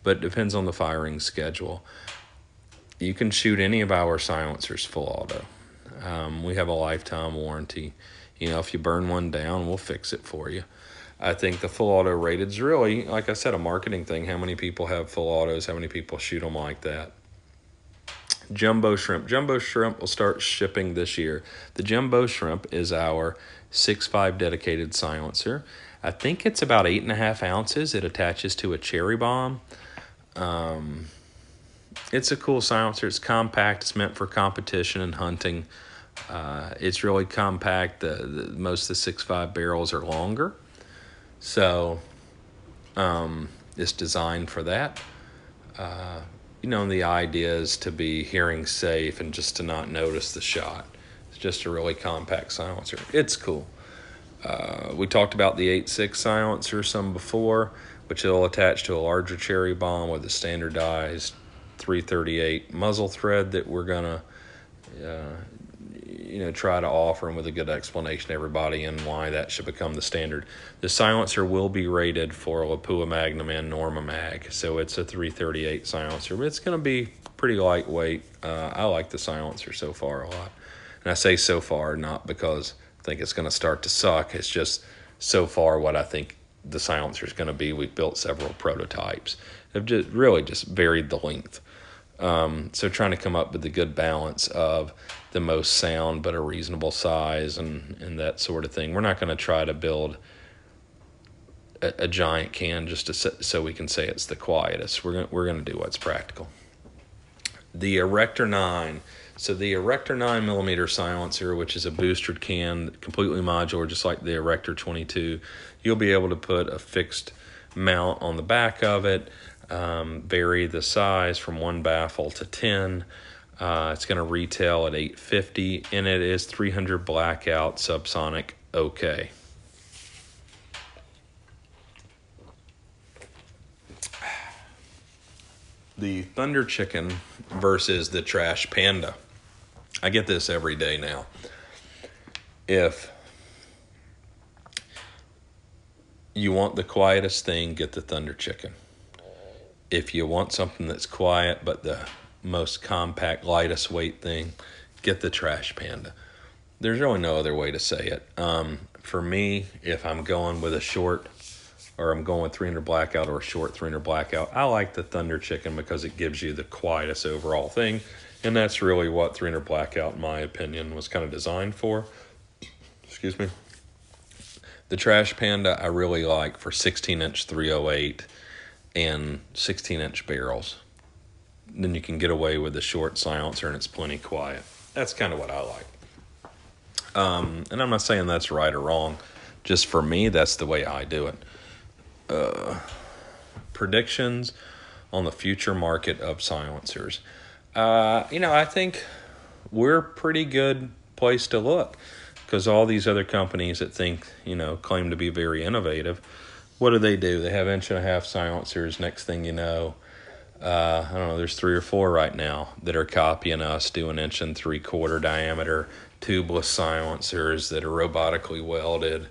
but it depends on the firing schedule. You can shoot any of our silencers full auto. We have a lifetime warranty. You know, if you burn one down, we'll fix it for you. I think the full auto rated is really, like I said, a marketing thing. How many people have full autos? How many people shoot them like that? Jumbo Shrimp. Jumbo Shrimp will start shipping this year. The Jumbo Shrimp is our 6.5 dedicated silencer. I think it's about 8.5 ounces. It attaches to a cherry bomb. It's a cool silencer. It's compact. It's meant for competition and hunting. It's really compact. Most of the 6.5 barrels are longer. So it's designed for that. You know, and the idea is to be hearing safe and just to not notice the shot. It's just a really compact silencer. It's cool. We talked about the 8.6 silencer some before, which it'll attach to a larger cherry bomb with a standardized 338 muzzle thread that we're gonna try to offer, and with a good explanation to everybody and why that should become the standard. The silencer will be rated for Lapua Magnum and Norma Mag, so it's a 338 silencer, but it's going to be pretty lightweight. I like the silencer so far a lot, and I say so far not because I think it's going to start to suck. It's just so far what I think the silencer is going to be. We've built several prototypes. I've just really just varied the length. So trying to come up with the good balance of the most sound but a reasonable size and that sort of thing. We're not going to try to build a giant can just to so we can say it's the quietest. We're going to do what's practical. The Erector Nine. So the Erector 9mm silencer, which is a boostered can, completely modular, just like the Erector 22, you'll be able to put a fixed mount on the back of it. Vary the size from 1 baffle to 10. It's going to retail at $850, and it is 300 Blackout subsonic OK. The Thunder Chicken versus the Trash Panda. I get this every day now. If you want the quietest thing, get the Thunder Chicken. If you want something that's quiet but the most compact, lightest weight thing, get the Trash Panda. There's really no other way to say it. For me, if I'm going with a short, or I'm going with 300 Blackout or a short 300 Blackout, I like the Thunder Chicken because it gives you the quietest overall thing, and that's really what 300 Blackout, in my opinion, was kind of designed for. Excuse me. The Trash Panda I really like for 16-inch 308. And 16-inch barrels. Then you can get away with a short silencer and it's plenty quiet. That's kind of what I like. And I'm not saying that's right or wrong. Just for me, that's the way I do it. Predictions on the future market of silencers. I think we're a pretty good place to look, because all these other companies that claim to be very innovative, what do? They have 1.5-inch silencers. Next thing you know, I don't know, there's 3 or 4 right now that are copying us, doing 1.75-inch diameter tubeless silencers that are robotically welded,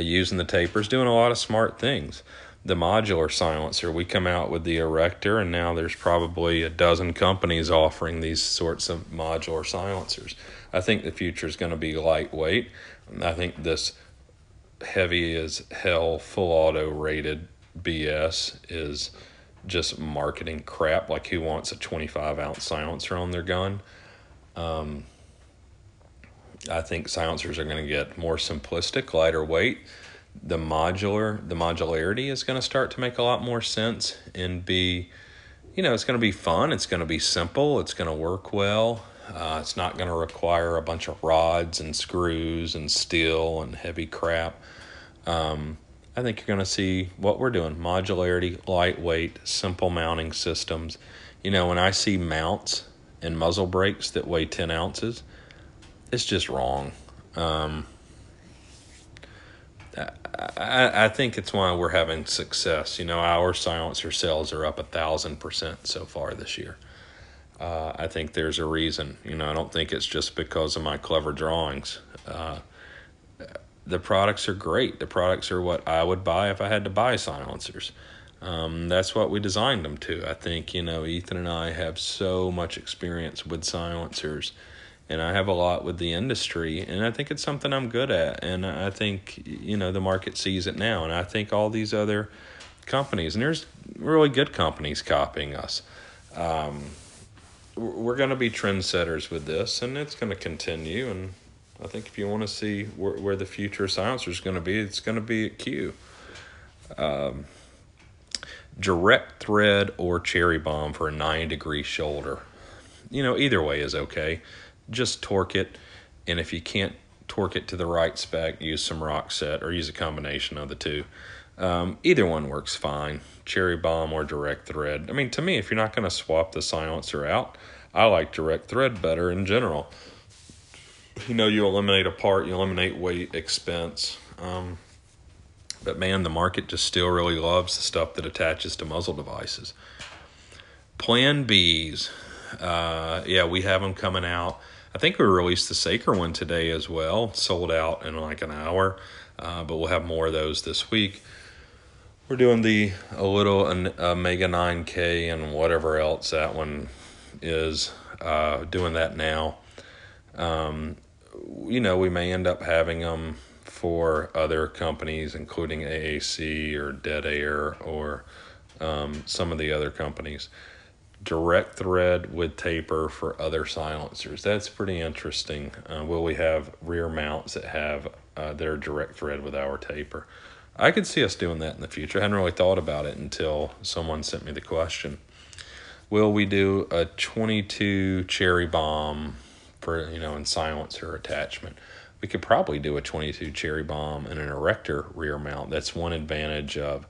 using the tapers, doing a lot of smart things. The modular silencer, we come out with the Erector, and now there's probably 12 companies offering these sorts of modular silencers. I think the future is going to be lightweight. I think this heavy as hell, full auto rated BS is just marketing crap. Like, who wants a 25-ounce silencer on their gun? I think silencers are going to get more simplistic, lighter weight. The modularity is going to start to make a lot more sense and be, it's going to be fun. It's going to be simple. It's going to work well. It's not going to require a bunch of rods and screws and steel and heavy crap. I think you're going to see what we're doing. Modularity, lightweight, simple mounting systems. When I see mounts and muzzle brakes that weigh 10 ounces, it's just wrong. I think it's why we're having success. Our silencer sales are up 1,000% so far this year. I think there's a reason. I don't think it's just because of my clever drawings. The products are great. The products are what I would buy if I had to buy silencers. That's what we designed them to. I think, Ethan and I have so much experience with silencers, and I have a lot with the industry, and I think it's something I'm good at. And I think, the market sees it now. And I think all these other companies, and there's really good companies copying us. we're going to be trendsetters with this, and it's going to continue. And I think if you want to see where the future of silencer is going to be, it's going to be at Q. Direct thread or cherry bomb for a 9-degree shoulder. You know, either way is okay. Just torque it, and if you can't torque it to the right spec, use some rock set or use a combination of the two. Either one works fine, cherry bomb or direct thread. I mean, to me, if you're not going to swap the silencer out, I like direct thread better in general. You know, you eliminate a part, you eliminate weight, expense. But man, the market just still really loves the stuff that attaches to muzzle devices. Plan Bs. Yeah, we have them coming out. I think we released the Saker one today as well. Sold out in like an hour. But we'll have more of those this week. We're doing the Omega 9K and whatever else that one is. Doing that now. You know, we may end up having them for other companies, including AAC or Dead Air or some of the other companies. Direct thread with taper for other silencers. That's pretty interesting. Will we have rear mounts that have their direct thread with our taper? I could see us doing that in the future. I hadn't really thought about it until someone sent me the question. Will we do a 22 cherry bomb for, you know, in silencer attachment? We could probably do a 22 cherry bomb and an erector rear mount. That's one advantage of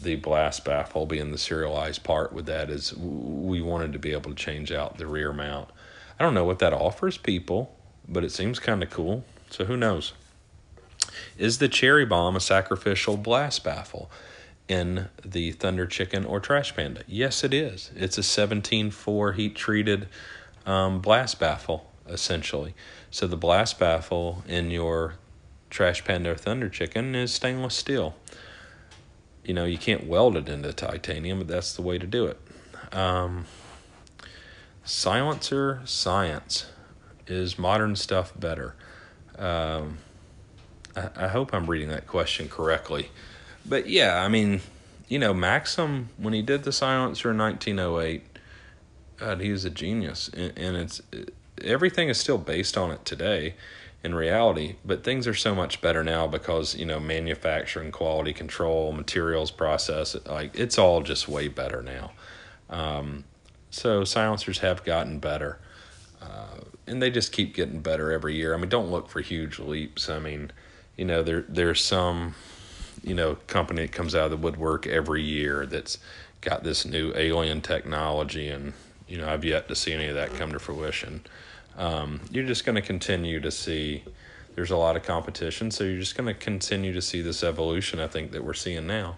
the blast baffle being the serialized part with that, is we wanted to be able to change out the rear mount. I don't know what that offers people, but it seems kind of cool. So who knows? Is the cherry bomb a sacrificial blast baffle in the Thunder Chicken or Trash Panda? Yes, it is. It's a 17.4 heat-treated blast baffle, essentially. So the blast baffle in your Trash Panda or Thunder Chicken is stainless steel. You know, you can't weld it into titanium, but that's the way to do it. Silencer science. Is modern stuff better? I hope I'm reading that question correctly. But yeah, I mean, you know, Maxim, when he did the silencer in 1908, God, he was a genius. And everything is still based on it today in reality, but things are so much better now because, you know, manufacturing, quality control, materials, process, like it's all just way better now. So silencers have gotten better, and they just keep getting better every year. I mean, don't look for huge leaps. I mean, you know, there's some, you know, company that comes out of the woodwork every year that's got this new alien technology, and, you know, I've yet to see any of that come to fruition. You're just going to continue to see there's a lot of competition, so you're just going to continue to see this evolution, I think, that we're seeing now.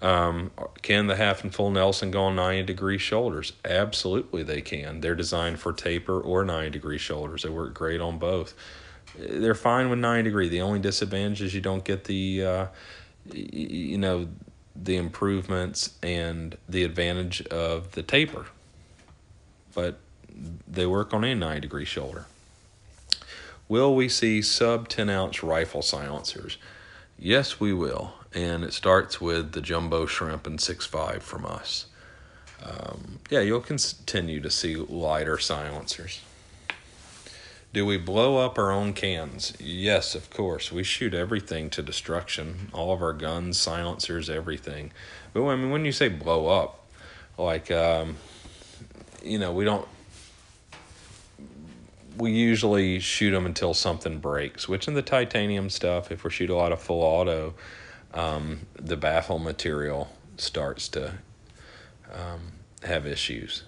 Can the half and full Nelson go on 90-degree shoulders? Absolutely they can. They're designed for taper or 90-degree shoulders. They work great on both. They're fine with 90-degree. The only disadvantage is you don't get the, you know, the improvements and the advantage of the taper. But they work on any 90-degree shoulder. Will we see sub-10-ounce rifle silencers? Yes, we will. And it starts with the Jumbo Shrimp and 6.5 from us. Yeah, you'll continue to see lighter silencers. Do we blow up our own cans? Yes, of course. We shoot everything to destruction. All of our guns, silencers, everything. But I mean, when you say blow up, like, you know, we don't... We usually shoot them until something breaks, which in the titanium stuff, if we shoot a lot of full auto, the baffle material starts to have issues.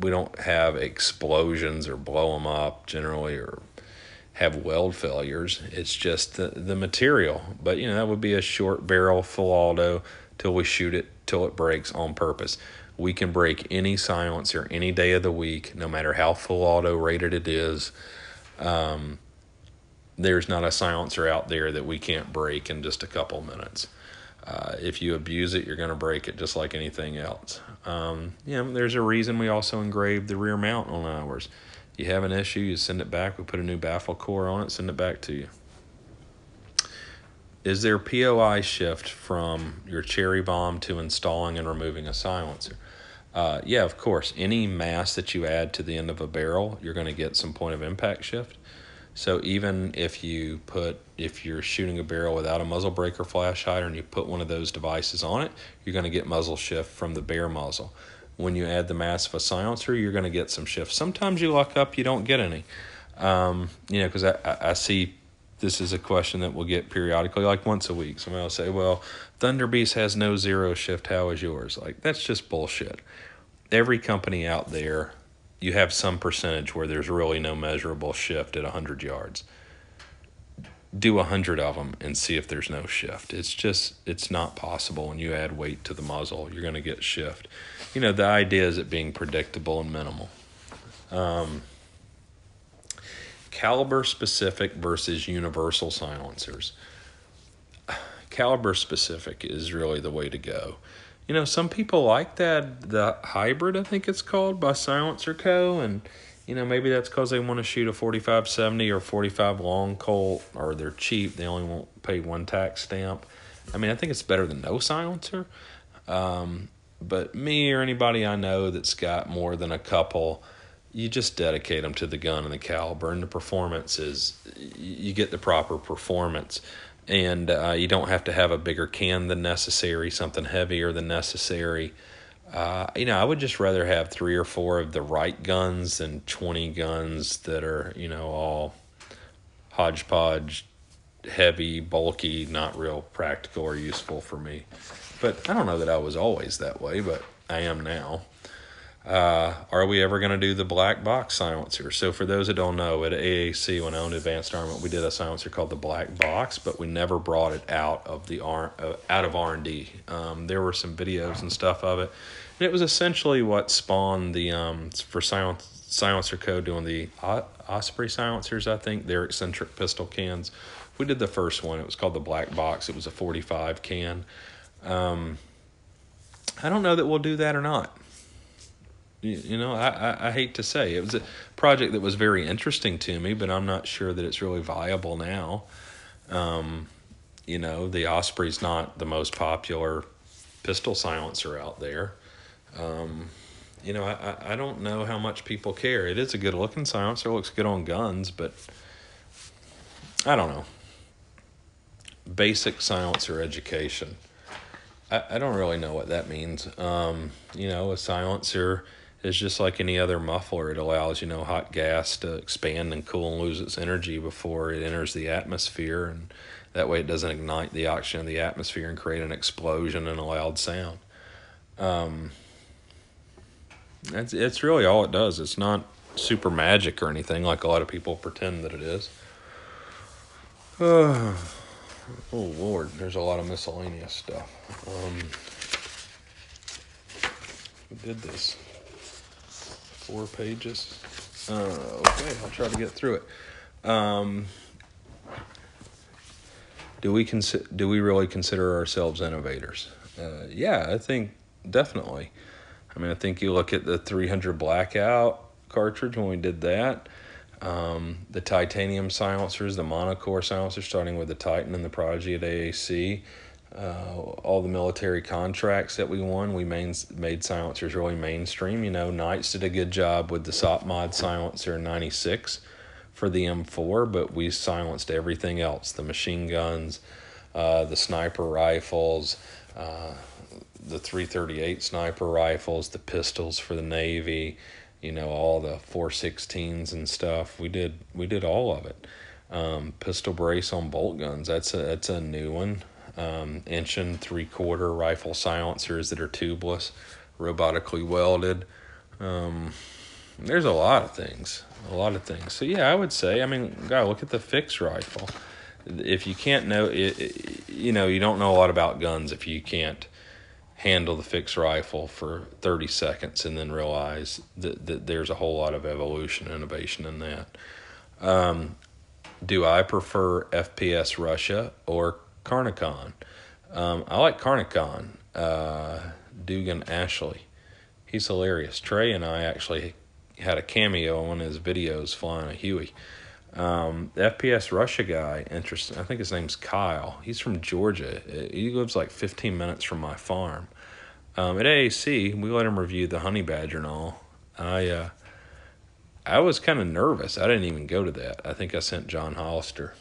We don't have explosions or blow them up generally or have weld failures. It's just the material. But, you know, that would be a short barrel full auto till we shoot it, till it breaks on purpose. We can break any silencer any day of the week, no matter how full auto rated it is. There's not a silencer out there that we can't break in just a couple minutes. If you abuse it, you're going to break it just like anything else. You know, there's a reason we also engrave the rear mount on ours. You have an issue, you send it back. We put a new baffle core on it, send it back to you. Is there POI shift from your cherry bomb to installing and removing a silencer? Yeah, of course, any mass that you add to the end of a barrel, you're going to get some point of impact shift. So even if you're shooting a barrel without a muzzle breaker flash hider and you put one of those devices on it, you're going to get muzzle shift from the bare muzzle. When you add the mass of a silencer, you're going to get some shift. Sometimes you lock up, you don't get any. You know, because I see this is a question that we'll get periodically, like once a week. Somebody will say, well, Thunder Beast has no zero shift. How is yours? Like, that's just bullshit. Every company out there, you have some percentage where there's really no measurable shift at 100 yards. Do 100 of them and see if there's no shift. It's just, it's not possible. When you add weight to the muzzle, you're going to get shift. You know, the idea is it being predictable and minimal. Caliber specific versus universal silencers. Caliber specific is really the way to go. You know, some people like that, the hybrid, I think it's called, by Silencer Co. And, you know, maybe that's because they want to shoot a 45-70 or 45 long Colt, or they're cheap. They only won't pay one tax stamp. I mean, I think it's better than no silencer. But me or anybody I know that's got more than a couple, you just dedicate them to the gun and the caliber, and the performance is, you get the proper performance. And you don't have to have a bigger can than necessary, something heavier than necessary. You know, I would just rather have 3 or 4 of the right guns than 20 guns that are, you know, all hodgepodge, heavy, bulky, not real practical or useful for me. But I don't know that I was always that way, but I am now. Are we ever going to do the black box silencer? So for those that don't know, at AAC, when I owned Advanced Armament, we did a silencer called the black box, but we never brought it out of R&D. There were some videos and stuff of it. And it was essentially what spawned the, for Silencer Co. doing the Osprey silencers, I think, their eccentric pistol cans. We did the first one. It was called the Black Box. It was a 45 can. I don't know that we'll do that or not. You know, I hate to say. It was a project that was very interesting to me, but I'm not sure that it's really viable now. You know, the Osprey's not the most popular pistol silencer out there. You know, I don't know how much people care. It is a good-looking silencer. It looks good on guns, but I don't know. Basic silencer education. I don't really know what that means. You know, a silencer is just like any other muffler. It allows, you know, hot gas to expand and cool and lose its energy before it enters the atmosphere. And that way it doesn't ignite the oxygen in the atmosphere and create an explosion and a loud sound. It's really all it does. It's not super magic or anything like a lot of people pretend that it is. Oh, Lord, there's a lot of miscellaneous stuff. Who did this? 4 pages. Okay, I'll try to get through it. Do we really consider ourselves innovators? Yeah, I think definitely. I mean, I think you look at the 300 Blackout cartridge when we did that. The titanium silencers, the monocore silencers, starting with the Titan and the Prodigy at AAC, all the military contracts that we won, we made silencers really mainstream. You know, Knights did a good job with the SOP mod silencer 96 for the M4, but we silenced everything else, the machine guns, the sniper rifles, the 338 sniper rifles, the pistols for the Navy, you know, all the 416s and stuff. We did all of it. Pistol brace on bolt guns. That's a new one. Inch and 3/4 rifle silencers that are tubeless, robotically welded. There's a lot of things. So yeah, I would say, I mean, God, look at the fixed rifle. If you can't know it, you know, you don't know a lot about guns if you can't handle the fixed rifle for 30 seconds and then realize that there's a whole lot of evolution and innovation in that. Do I prefer FPS Russia or Carnik Con? I like Carnik Con. Dugan Ashley. He's hilarious. Trey and I actually had a cameo on one of his videos flying a Huey. The FPS Russia guy, interesting. I think his name's Kyle. He's from Georgia. He lives like 15 minutes from my farm. At AAC, we let him review the Honey Badger and all. I was kind of nervous. I didn't even go to that. I think I sent John Hollister.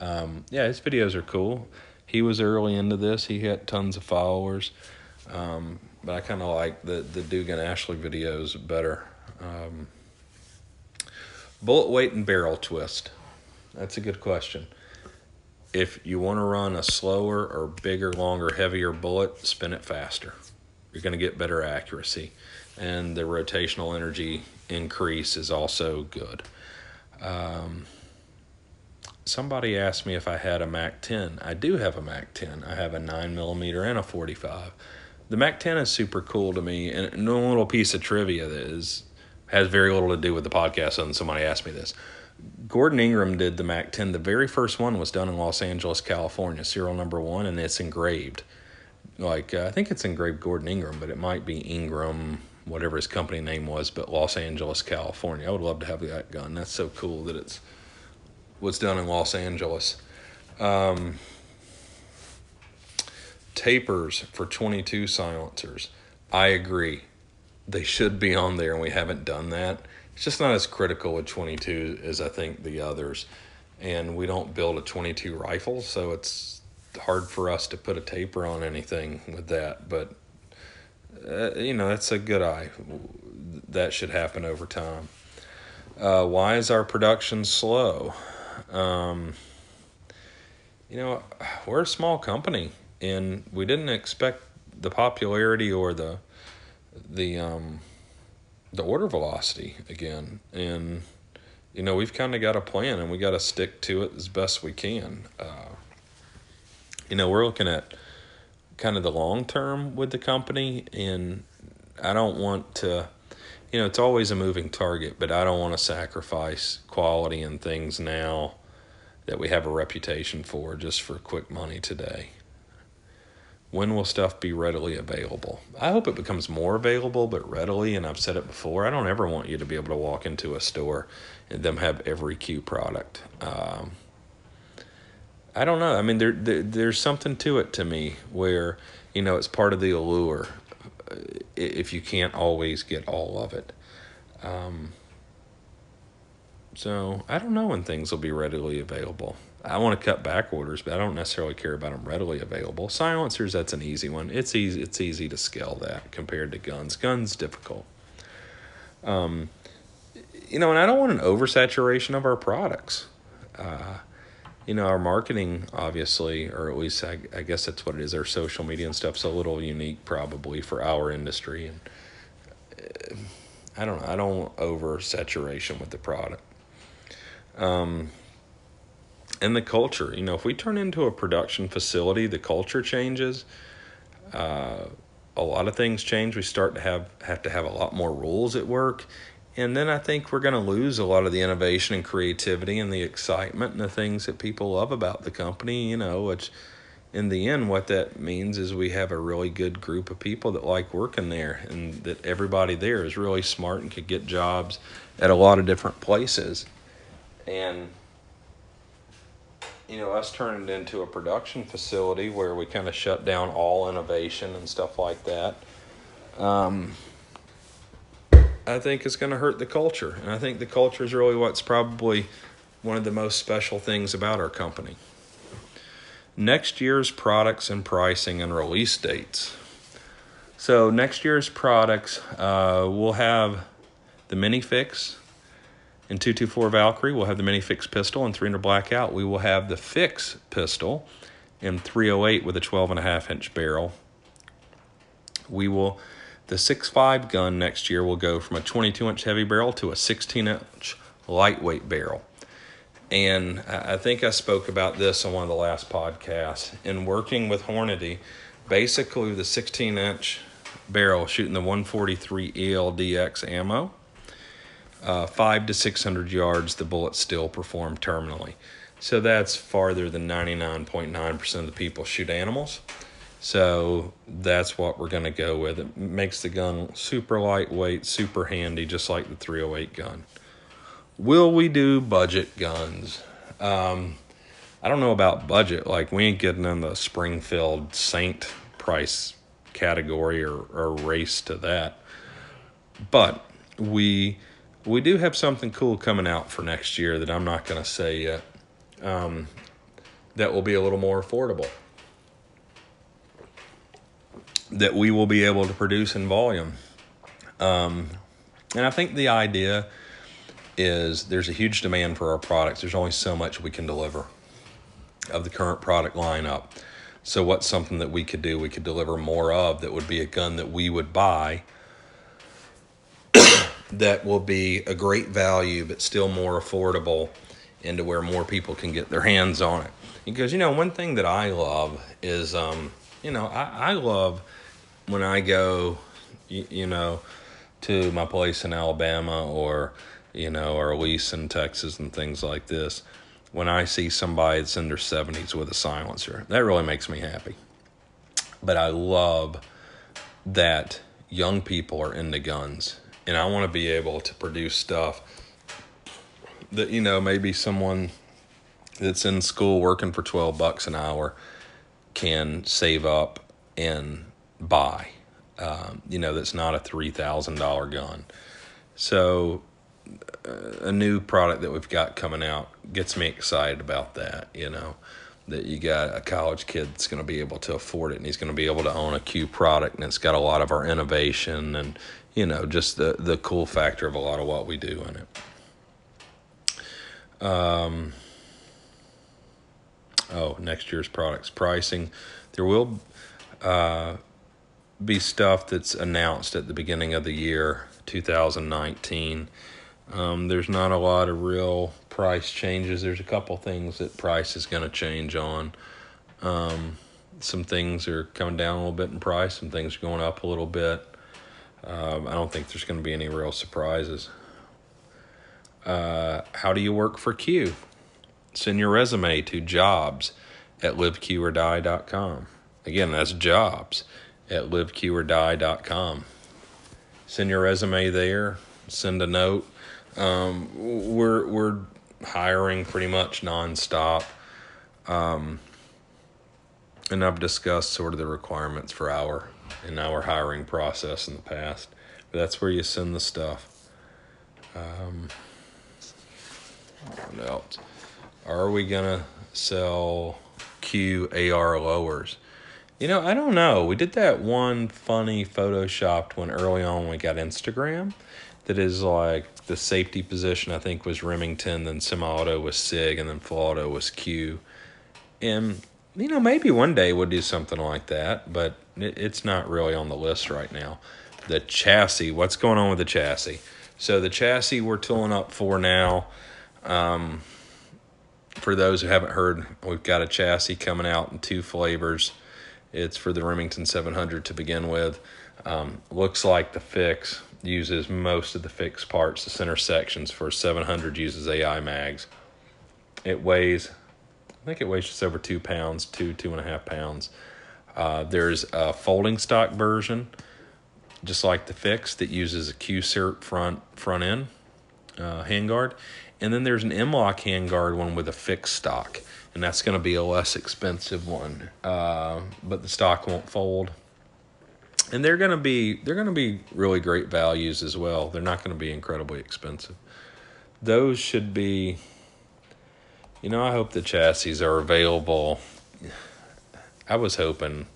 Yeah, his videos are cool. He was early into this. He had tons of followers. But I kind of like the Dugan Ashley videos better. Bullet weight and barrel twist. That's a good question. If you want to run a slower or bigger, longer, heavier bullet, spin it faster. You're going to get better accuracy. And the rotational energy increase is also good. Somebody asked me if I had a MAC-10. I do have a MAC-10. I have a 9mm and a 45. The MAC-10 is super cool to me. And a little piece of trivia that has very little to do with the podcast, other than somebody asked me this. Gordon Ingram did the MAC-10. The very first one was done in Los Angeles, California, serial number 1, and it's engraved. I think it's engraved Gordon Ingram, but it might be Ingram, whatever his company name was, but Los Angeles, California. I would love to have that gun. That's so cool that it was done in Los Angeles. Tapers for .22 silencers. I agree. They should be on there, and we haven't done that. It's just not as critical with .22 as I think the others. And we don't build a .22 rifle, so it's hard for us to put a taper on anything with that. But, that's a good eye. That should happen over time. Why is our production slow? We're a small company, and we didn't expect the popularity or the order velocity again. And, we've kind of got a plan, and we got to stick to it as best we can. We're looking at kind of the long term with the company, and I don't want to, it's always a moving target, but I don't want to sacrifice quality and things now that we have a reputation for just for quick money today. When will stuff be readily available? I hope it becomes more available, but readily, and I've said it before, I don't ever want you to be able to walk into a store and them have every Q product. I don't know. I mean, there's something to it to me where, it's part of the allure if you can't always get all of it. So I don't know when things will be readily available. I want to cut back orders, but I don't necessarily care about them readily available. Silencers, that's an easy one. It's easy to scale that compared to guns. Guns, difficult. And I don't want an oversaturation of our products. Our marketing, obviously, or at least I guess that's what it is, our social media and stuff's a little unique probably for our industry. And I don't know. I don't want oversaturation with the product. And the culture, if we turn into a production facility, the culture changes. A lot of things change. We start to have to have a lot more rules at work. And then I think we're going to lose a lot of the innovation and creativity and the excitement and the things that people love about the company, which in the end, what that means is we have a really good group of people that like working there, and that everybody there is really smart and could get jobs at a lot of different places. And us turning it into a production facility where we kind of shut down all innovation and stuff like that, I think it's going to hurt the culture. And I think the culture is really what's probably one of the most special things about our company. Next year's products and pricing and release dates. So next year's products, we'll have the Mini Fix. In 224 Valkyrie, we'll have the Mini Fix pistol. In 300 Blackout, we will have the Fix pistol. In 308 with a 12.5-inch barrel. The 6.5 gun next year will go from a 22-inch heavy barrel to a 16-inch lightweight barrel. And I think I spoke about this on one of the last podcasts. In working with Hornady, basically the 16-inch barrel shooting the 143 ELDX ammo, 5 to 600 yards, the bullets still perform terminally. So that's farther than 99.9% of the people shoot animals. So that's what we're going to go with. It makes the gun super lightweight, super handy, just like the 308 gun. Will we do budget guns? I don't know about budget. We ain't getting in the Springfield Saint price category or race to that. But we do have something cool coming out for next year that I'm not going to say yet, that will be a little more affordable, that we will be able to produce in volume. And I think the idea is there's a huge demand for our products. There's only so much we can deliver of the current product lineup. So what's something that we could do, we could deliver more of, that would be a gun that we would buy that will be a great value but still more affordable, and to where more people can get their hands on it. Because, you know, one thing that I love is, you know, I love when I go, you know, to my place in Alabama or, you know, or Elise in Texas and things like this, when I see somebody that's in their 70s with a silencer. That really makes me happy. But I love that young people are into guns, and I want to be able to produce stuff that, you know, maybe someone that's in school working for $12 an hour can save up and buy. You know, that's not a $3,000 gun. So a new product that we've got coming out gets me excited about that, you know, that you got a college kid that's going to be able to afford it, and he's going to be able to own a Q product, and it's got a lot of our innovation and, you know, just the cool factor of a lot of what we do in it. Oh, next year's products pricing. There will be stuff that's announced at the beginning of the year, 2019. There's not a lot of real price changes. There's a couple things that price is going to change on. Some things are coming down a little bit in price. Some things are going up a little bit. I don't think there's going to be any real surprises. How do you work for Q? Send your resume to jobs@liveqordie.com. Again, that's jobs@liveqordie.com. Send your resume there. Send a note. We're hiring pretty much nonstop. And I've discussed sort of the requirements for our hiring process in the past. But that's where you send the stuff. What else? Are we going to sell QAR lowers? You know, I don't know. We did that one funny Photoshopped one early on when we got Instagram. That is like the safety position, I think, was Remington, then semi-auto was SIG, and then full auto was Q. And, you know, maybe one day we'll do something like that, but it's not really on the list right now. The chassis, what's going on with the chassis? So the chassis we're tooling up for now, for those who haven't heard, we've got a chassis coming out in 2 flavors. It's for the Remington 700 to begin with. Looks like the fix uses most of the fixed parts. The center sections for 700 uses AI mags. It weighs, I think it weighs just over 2 pounds, 2.5 pounds. There's a folding stock version, just like the fix, that uses a Q-cert front end handguard. And then there's an M-lock handguard one with a fixed stock, and that's going to be a less expensive one, but the stock won't fold. And they're going to be really great values as well. They're not going to be incredibly expensive. Those should be, you know, I hope the chassis are available. I was hoping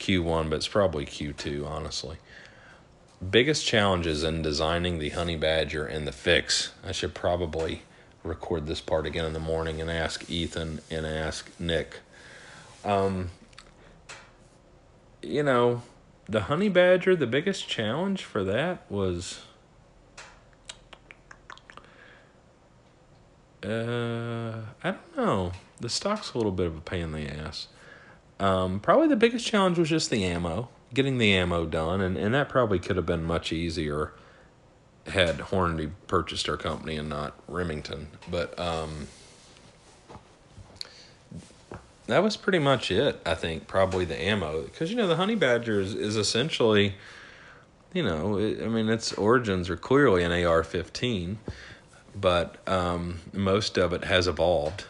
Q1, but it's probably Q2, honestly. Biggest challenges in designing the Honey Badger and the fix. I should probably record this part again in the morning and ask Ethan and ask Nick. You know, the Honey Badger, the biggest challenge for that was I don't know. The stock's a little bit of a pain in the ass. Probably the biggest challenge was just the ammo, getting the ammo done, and that probably could have been much easier had Hornady purchased our company and not Remington. But that was pretty much it, I think, probably the ammo. Because, you know, the Honey Badger is essentially, you know, I mean, its origins are clearly an AR-15, but most of it has evolved.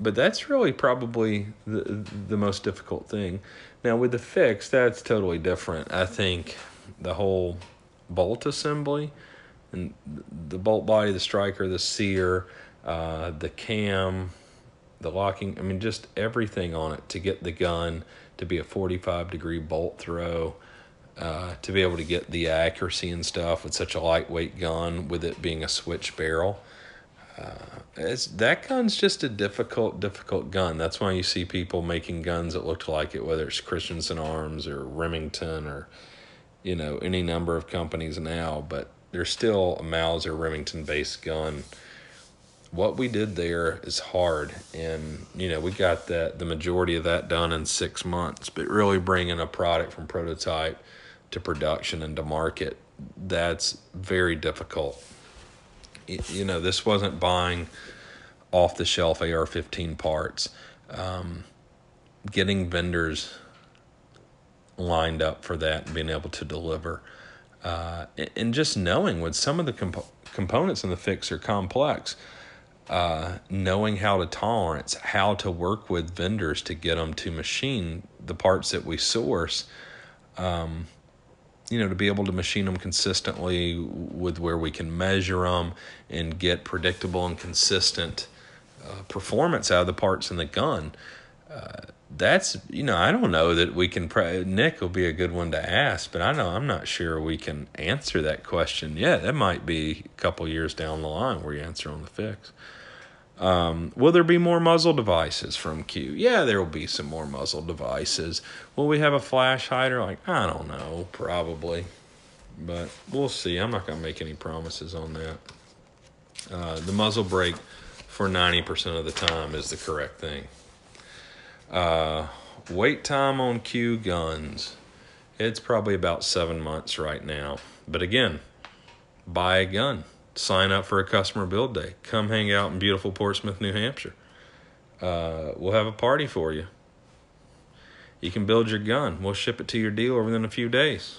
But that's really probably the most difficult thing. Now, with the fix, that's totally different. I think the whole bolt assembly and the bolt body, the striker, the sear, the cam, the locking, I mean, just everything on it to get the gun to be a 45-degree bolt throw, to be able to get the accuracy and stuff with such a lightweight gun, with it being a switch barrel. That gun's just a difficult gun. That's why you see people making guns that look like it, whether it's Christensen Arms or Remington or, you know, any number of companies now, but they're still a Mauser Remington-based gun. What we did there is hard, and, you know, we got that, the majority of that done in 6 months, but really bringing a product from prototype to production and to market, that's very difficult. You know, this wasn't buying off-the-shelf AR-15 parts. Getting vendors lined up for that and being able to deliver. And just knowing with some of the components in the fix are complex, knowing how to tolerance, how to work with vendors to get them to machine the parts that we source, you know, to be able to machine them consistently with where we can measure them and get predictable and consistent performance out of the parts in the gun. That's, you know, I don't know that we can, Nick will be a good one to ask, but I'm not sure we can answer that question yet. That might be a couple years down the line where you answer on the fix. Will there be more muzzle devices from Q? Yeah, there will be some more muzzle devices. Will we have a flash hider? Like, I don't know, probably. But we'll see. I'm not going to make any promises on that. The muzzle brake for 90% of the time is the correct thing. Wait time on Q guns. It's probably about 7 months right now. But again, buy a gun. Sign up for a customer build day. Come hang out in beautiful Portsmouth, New Hampshire. We'll have a party for you. You can build your gun. We'll ship it to your dealer within a few days.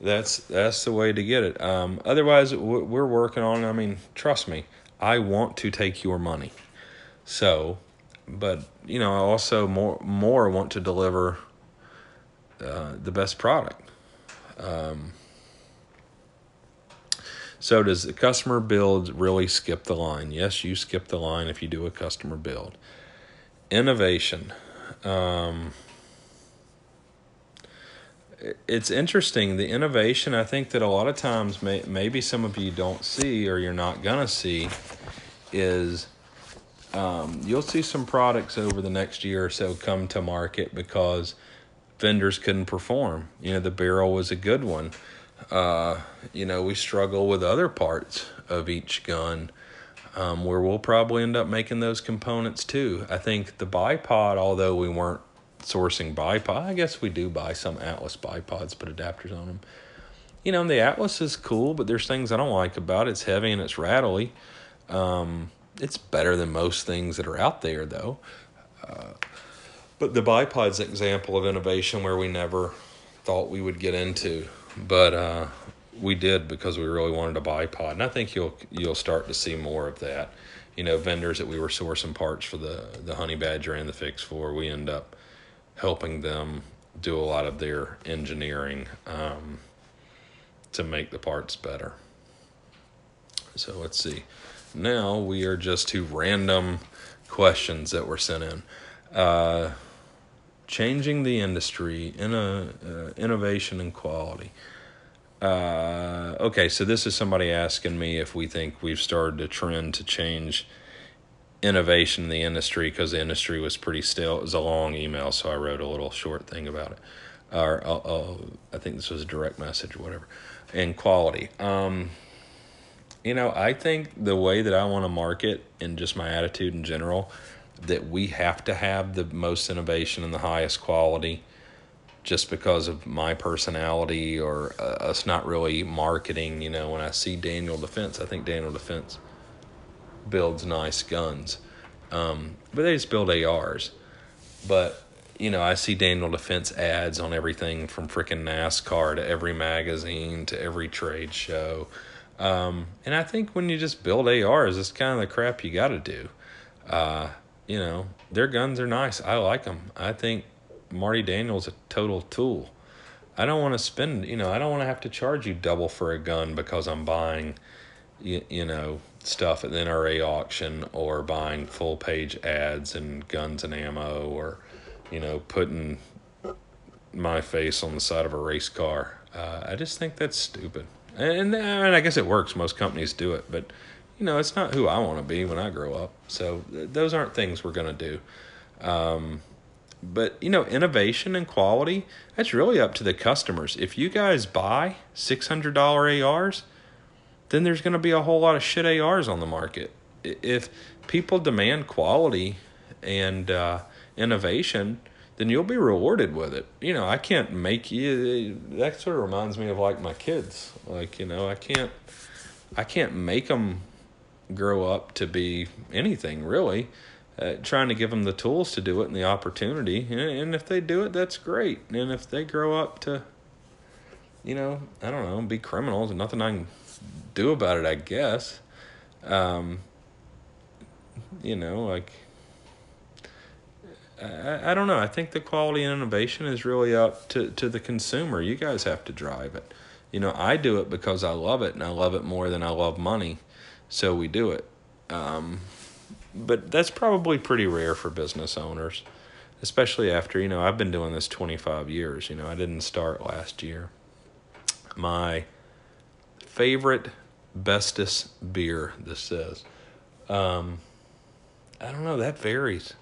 That's the way to get it. Otherwise, we're working on, I mean, trust me, I want to take your money. So, but, you know, I also more want to deliver the best product. So does the customer build really skip the line? Yes, you skip the line if you do a customer build. Innovation. It's interesting. The innovation, I think that a lot of times maybe some of you don't see or you're not going to see is you'll see some products over the next year or so come to market because vendors couldn't perform. You know, the barrel was a good one. You know, we struggle with other parts of each gun, where we'll probably end up making those components too. I think the bipod, although we weren't sourcing bipod, I guess we do buy some Atlas bipods, put adapters on them. You know, and the Atlas is cool, but there's things I don't like about it. It's heavy and it's rattly. It's better than most things that are out there though. But the bipod's an example of innovation where we never thought we would get into. But we did because we really wanted a bipod, and I think you'll start to see more of that. You know, vendors that we were sourcing parts for the Honey Badger and the Fix for, we end up helping them do a lot of their engineering to make the parts better. So let's see. Now we are just to random questions that were sent in. Changing the industry in innovation and quality. Okay, so this is somebody asking me if we think we've started a trend to change innovation in the industry because the industry was pretty stale. It was a long email, so I wrote a little short thing about it. Or I think this was a direct message or whatever. And quality. You know, I think the way that I want to market and just my attitude in general, that we have to have the most innovation and the highest quality just because of my personality or us not really marketing. You know, when I see Daniel Defense, I think Daniel Defense builds nice guns. But they just build ARs. But, you know, I see Daniel Defense ads on everything from freaking NASCAR to every magazine to every trade show. And I think when you just build ARs, it's kind of the crap you got to do. you know, their guns are nice. I like them. I think Marty Daniel's a total tool. I don't want to spend, you know, I don't want to have to charge you double for a gun because I'm buying, you know, stuff at the NRA auction or buying full page ads and guns and ammo or, you know, putting my face on the side of a race car. I just think that's stupid. And I guess it works. Most companies do it, but you know, it's not who I want to be when I grow up. So those aren't things we're going to do. But, you know, innovation and quality, that's really up to the customers. If you guys buy $600 ARs, then there's going to be a whole lot of shit ARs on the market. If people demand quality and innovation, then you'll be rewarded with it. You know, I can't make you... That sort of reminds me of, like, my kids. Like, you know, I can't make them grow up to be anything, really. Trying to give them the tools to do it and the opportunity. And if they do it, that's great. And if they grow up to, you know, I don't know, be criminals and nothing I can do about it, I guess. You know, like, I don't know. I think the quality and innovation is really up to the consumer. You guys have to drive it. You know, I do it because I love it, and I love it more than I love money. So we do it. But that's probably pretty rare for business owners, especially after, you know, I've been doing this 25 years. You know, I didn't start last year. My favorite, bestest beer, this is. I don't know, that varies.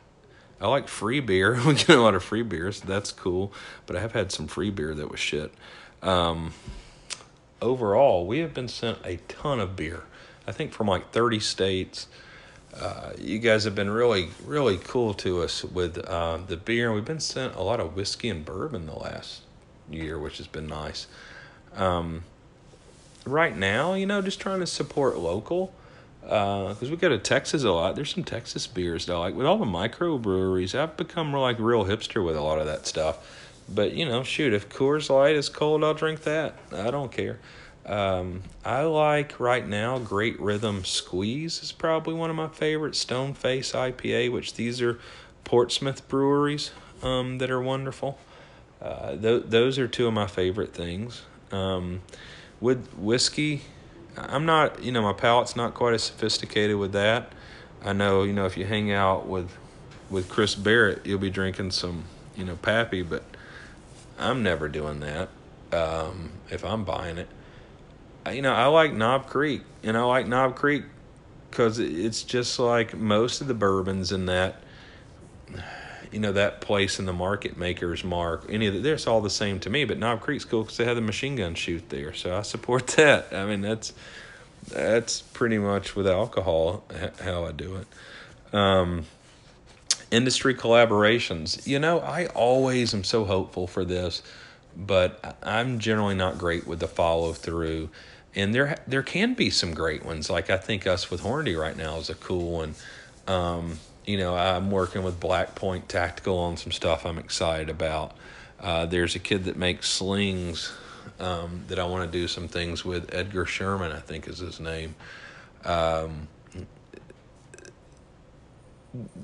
I like free beer. We get a lot of free beers. So that's cool. But I have had some free beer that was shit. Overall, we have been sent a ton of beer. I think from like 30 states. You guys have been really, really cool to us with the beer. We've been sent a lot of whiskey and bourbon the last year, which has been nice. Right now, you know, just trying to support local. Because we go to Texas a lot. There's some Texas beers that I like. With all the microbreweries, I've become like real hipster with a lot of that stuff. But, you know, shoot, if Coors Light is cold, I'll drink that. I don't care. I like, right now, Great Rhythm Squeeze is probably one of my favorites. Stoneface IPA, which these are Portsmouth breweries that are wonderful. Those are two of my favorite things. With whiskey, I'm not, you know, my palate's not quite as sophisticated with that. I know, you know, if you hang out with Chris Barrett, you'll be drinking some, you know, Pappy, but I'm never doing that if I'm buying it. You know, I like Knob Creek, and I like Knob Creek because it's just like most of the bourbons in that, you know, that place in the Market Maker's Mark. They're all the same to me, but Knob Creek's cool because they have the machine gun shoot there, so I support that. I mean, that's pretty much with alcohol how I do it. Industry collaborations. You know, I always am so hopeful for this, but I'm generally not great with the follow-through. And there can be some great ones. Like, I think us with Hornady right now is a cool one. You know, I'm working with Blackpoint Tactical on some stuff I'm excited about. There's a kid that makes slings that I want to do some things with. Edgar Sherman, I think is his name.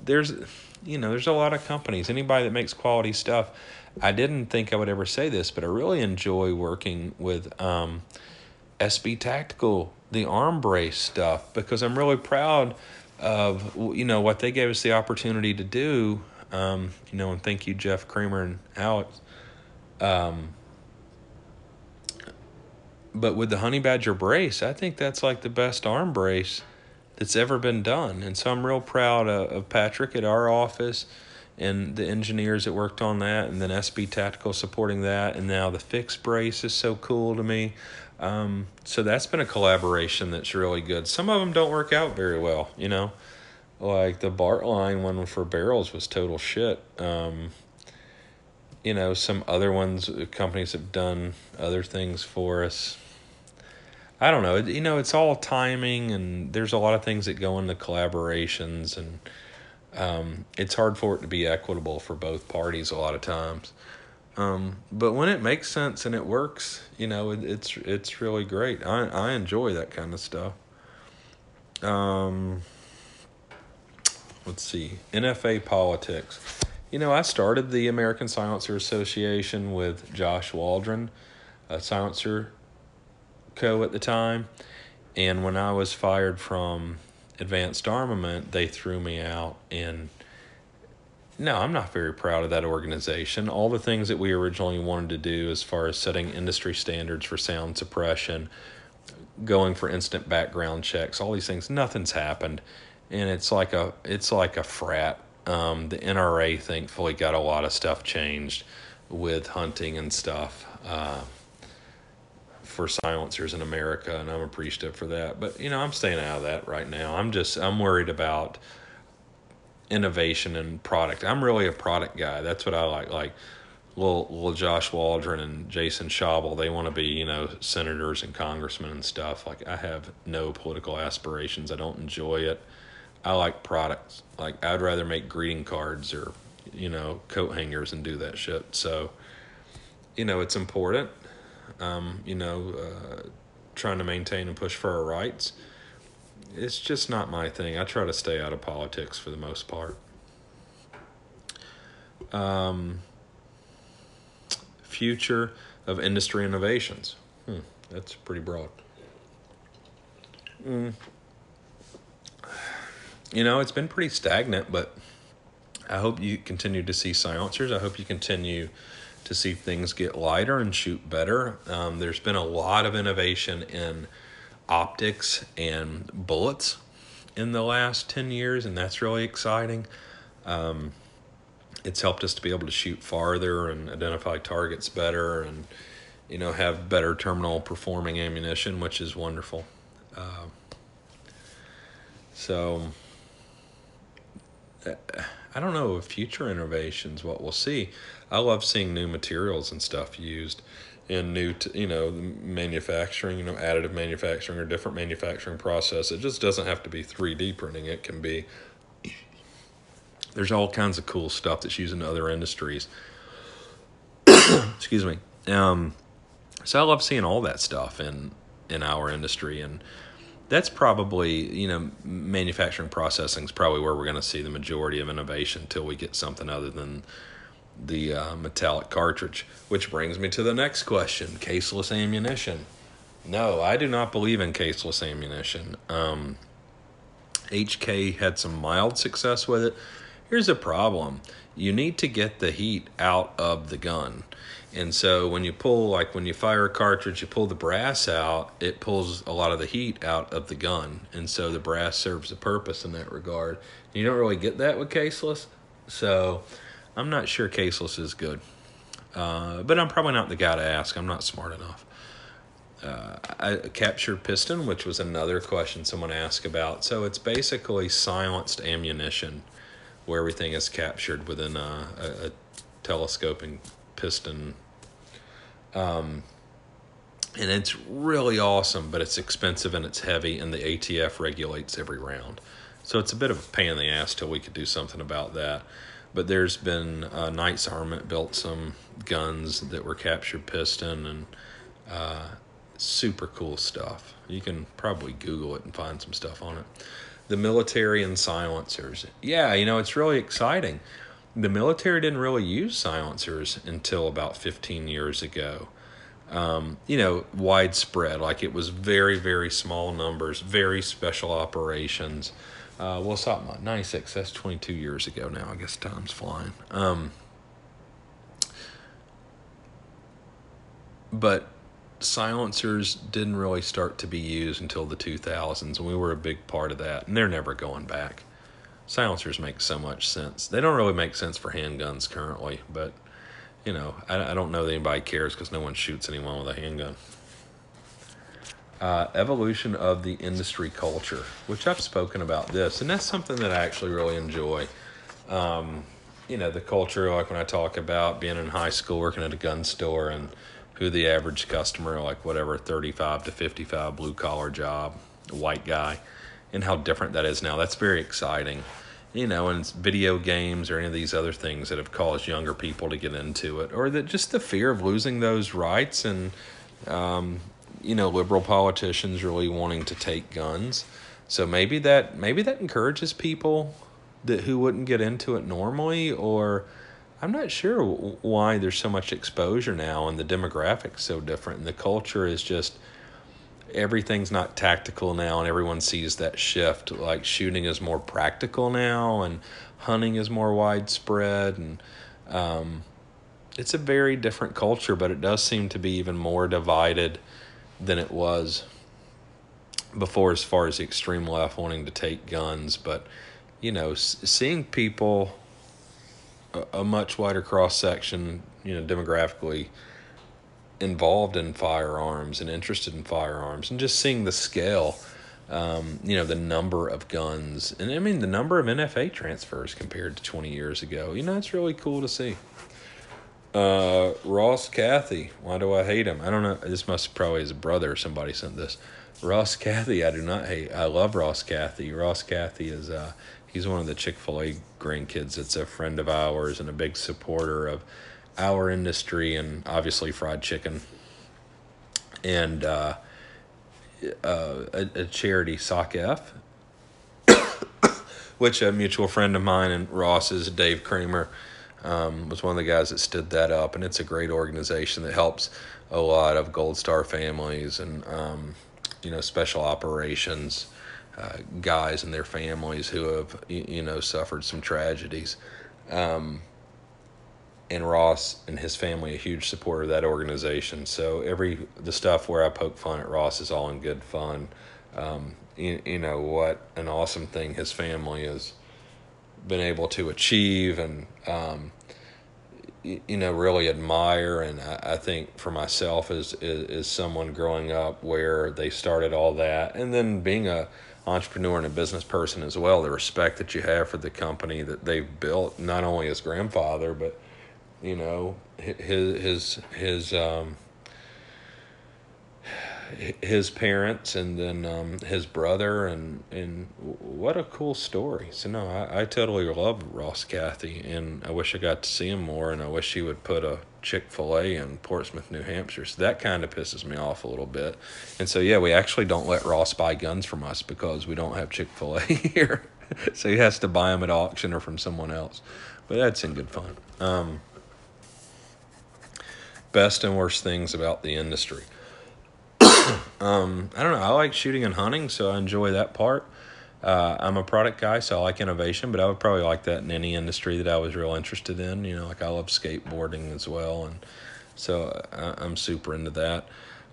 There's a lot of companies. Anybody that makes quality stuff. I didn't think I would ever say this, but I really enjoy working with SB Tactical, the arm brace stuff, because I'm really proud of, you know, what they gave us the opportunity to do, you know, and thank you, Jeff Kramer and Alex. But with the Honey Badger brace, I think that's like the best arm brace that's ever been done. And so I'm real proud of Patrick at our office and the engineers that worked on that, and then SB Tactical supporting that. And now the fixed brace is so cool to me. So that's been a collaboration that's really good. Some of them don't work out very well, you know, like the Bartlein one for barrels was total shit. You know, some other ones, companies have done other things for us. I don't know, you know, it's all timing, and there's a lot of things that go into collaborations, and, it's hard for it to be equitable for both parties a lot of times. But when it makes sense and it works, you know, it's really great. I enjoy that kind of stuff. Let's see. NFA politics. You know, I started the American Silencer Association with Josh Waldron, a Silencer Co at the time. And when I was fired from Advanced Armament, they threw me out. And no, I'm not very proud of that organization. All the things that we originally wanted to do as far as setting industry standards for sound suppression, going for instant background checks, all these things, nothing's happened. And it's like a frat. The NRA thankfully got a lot of stuff changed with hunting and stuff for silencers in America, and I'm appreciative for that. But you know, I'm staying out of that right now. I'm worried about innovation and product. I'm really a product guy. That's what I like. Little Josh Waldron and Jason Schauble, they want to be, you know, senators and congressmen and stuff. Like, I have no political aspirations. I don't enjoy it. I like products. Like, I'd rather make greeting cards or, you know, coat hangers and do that shit. So, you know, it's important, you know, trying to maintain and push for our rights. It's just not my thing. I try to stay out of politics for the most part. Future of industry innovations. That's pretty broad. You know, it's been pretty stagnant, but I hope you continue to see silencers. I hope you continue to see things get lighter and shoot better. There's been a lot of innovation in optics and bullets in the last 10 years, and that's really exciting. It's helped us to be able to shoot farther and identify targets better and, you know, have better terminal performing ammunition, which is wonderful. So I don't know if future innovations, what we'll see. I love seeing new materials and stuff used in new, you know, manufacturing, you know, additive manufacturing or different manufacturing process. It just doesn't have to be 3D printing. It can be, there's all kinds of cool stuff that's used in other industries. Excuse me. So I love seeing all that stuff in our industry. And that's probably, you know, manufacturing processing is probably where we're going to see the majority of innovation until we get something other than the metallic cartridge. Which brings me to the next question, caseless ammunition. No, I do not believe in caseless ammunition. HK had some mild success with it. Here's a problem. You need to get the heat out of the gun. And so when you pull, like when you fire a cartridge, you pull the brass out, it pulls a lot of the heat out of the gun. And so the brass serves a purpose in that regard. You don't really get that with caseless. So I'm not sure caseless is good. But I'm probably not the guy to ask. I'm not smart enough. A captured piston, which was another question someone asked about. So it's basically silenced ammunition, where everything is captured within a telescoping piston. And it's really awesome, but it's expensive and it's heavy, and the ATF regulates every round. So it's a bit of a pain in the ass till we could do something about that. But there's been Knights Armament built some guns that were captured piston, and super cool stuff. You can probably Google it and find some stuff on it. The military and silencers. Yeah, you know, it's really exciting. The military didn't really use silencers until about 15 years ago. You know, widespread. Like, it was very, very small numbers, very special operations. We'll stop about 96. That's 22 years ago now. I guess time's flying. But silencers didn't really start to be used until the 2000s, and we were a big part of that, and they're never going back. Silencers make so much sense. They don't really make sense for handguns currently, but, you know, I don't know that anybody cares because no one shoots anyone with a handgun. Evolution of the industry culture, which I've spoken about this, and that's something that I actually really enjoy. You know, the culture, like when I talk about being in high school, working at a gun store, and who the average customer, like whatever, 35 to 55 blue-collar job, white guy, and how different that is now. That's very exciting. You know, and it's video games or any of these other things that have caused younger people to get into it, or that just the fear of losing those rights and, you know, liberal politicians really wanting to take guns. So maybe that encourages people that who wouldn't get into it normally, or I'm not sure why there's so much exposure now, and the demographics so different, and the culture is just, everything's not tactical now, and everyone sees that shift. Like shooting is more practical now, and hunting is more widespread, and it's a very different culture, but it does seem to be even more divided than it was before, as far as the extreme left wanting to take guns. But you know, seeing people, a much wider cross section, you know, demographically involved in firearms and interested in firearms, and just seeing the scale, you know, the number of guns, and I mean the number of NFA transfers compared to 20 years ago, you know, it's really cool to see. Ross Cathy, why do I hate him? I don't know. This must probably his brother. Somebody sent this. Ross Cathy, I do not hate. I love Ross Cathy. Ross Cathy is he's one of the Chick-fil-A grandkids. It's a friend of ours and a big supporter of our industry and obviously fried chicken. And a charity, Sock F, which a mutual friend of mine and Ross's, Dave Kramer, was one of the guys that stood that up, and it's a great organization that helps a lot of Gold Star families and, you know, special operations guys and their families who have, you know, suffered some tragedies. And Ross and his family, a huge supporter of that organization. So the stuff where I poke fun at Ross is all in good fun. You know, what an awesome thing his family is been able to achieve, and you know, really admire. And I think for myself is someone growing up where they started all that, and then being a entrepreneur and a business person as well, the respect that you have for the company that they've built, not only his grandfather, but you know, his parents, and then his brother, and what a cool story. So no, I totally love Ross Cathy, and I wish I got to see him more, and I wish he would put a Chick-fil-A in Portsmouth, New Hampshire. So that kind of pisses me off a little bit. And so yeah, we actually don't let Ross buy guns from us because we don't have Chick-fil-A here. So he has to buy them at auction or from someone else. But that's in good fun. Best and worst things about the industry. I don't know. I like shooting and hunting, so I enjoy that part. I'm a product guy, so I like innovation, but I would probably like that in any industry that I was real interested in. You know, like I love skateboarding as well, and so I'm super into that.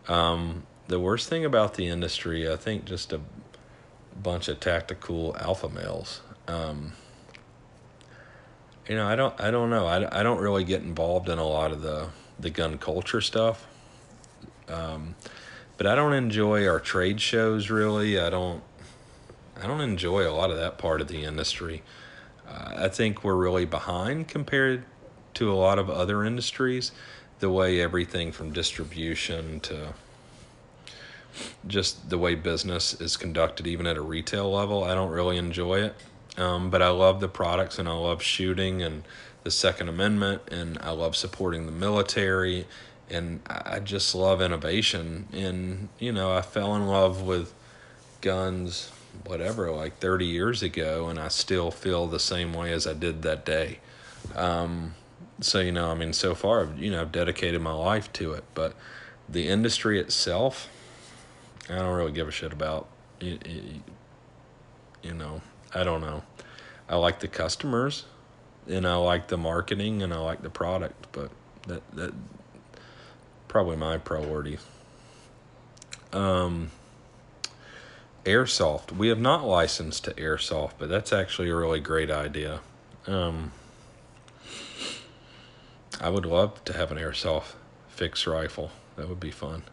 The worst thing about the industry, I think, just a bunch of tactical alpha males. You know, I don't know. I don't really get involved in a lot of the gun culture stuff. But I don't enjoy our trade shows, really. I don't enjoy a lot of that part of the industry. I think we're really behind compared to a lot of other industries, the way everything from distribution to just the way business is conducted, even at a retail level. I don't really enjoy it. But I love the products, and I love shooting and the Second Amendment, and I love supporting the military. And I just love innovation. And, you know, I fell in love with guns, whatever, like 30 years ago, and I still feel the same way as I did that day. So, you know, I mean, so far, you know, I've dedicated my life to it. But the industry itself, I don't really give a shit about. You know, I don't know. I like the customers, and I like the marketing, and I like the product, but that probably my priority. Airsoft. We have not licensed to airsoft, but that's actually a really great idea. I would love to have an airsoft fixed rifle. That would be fun.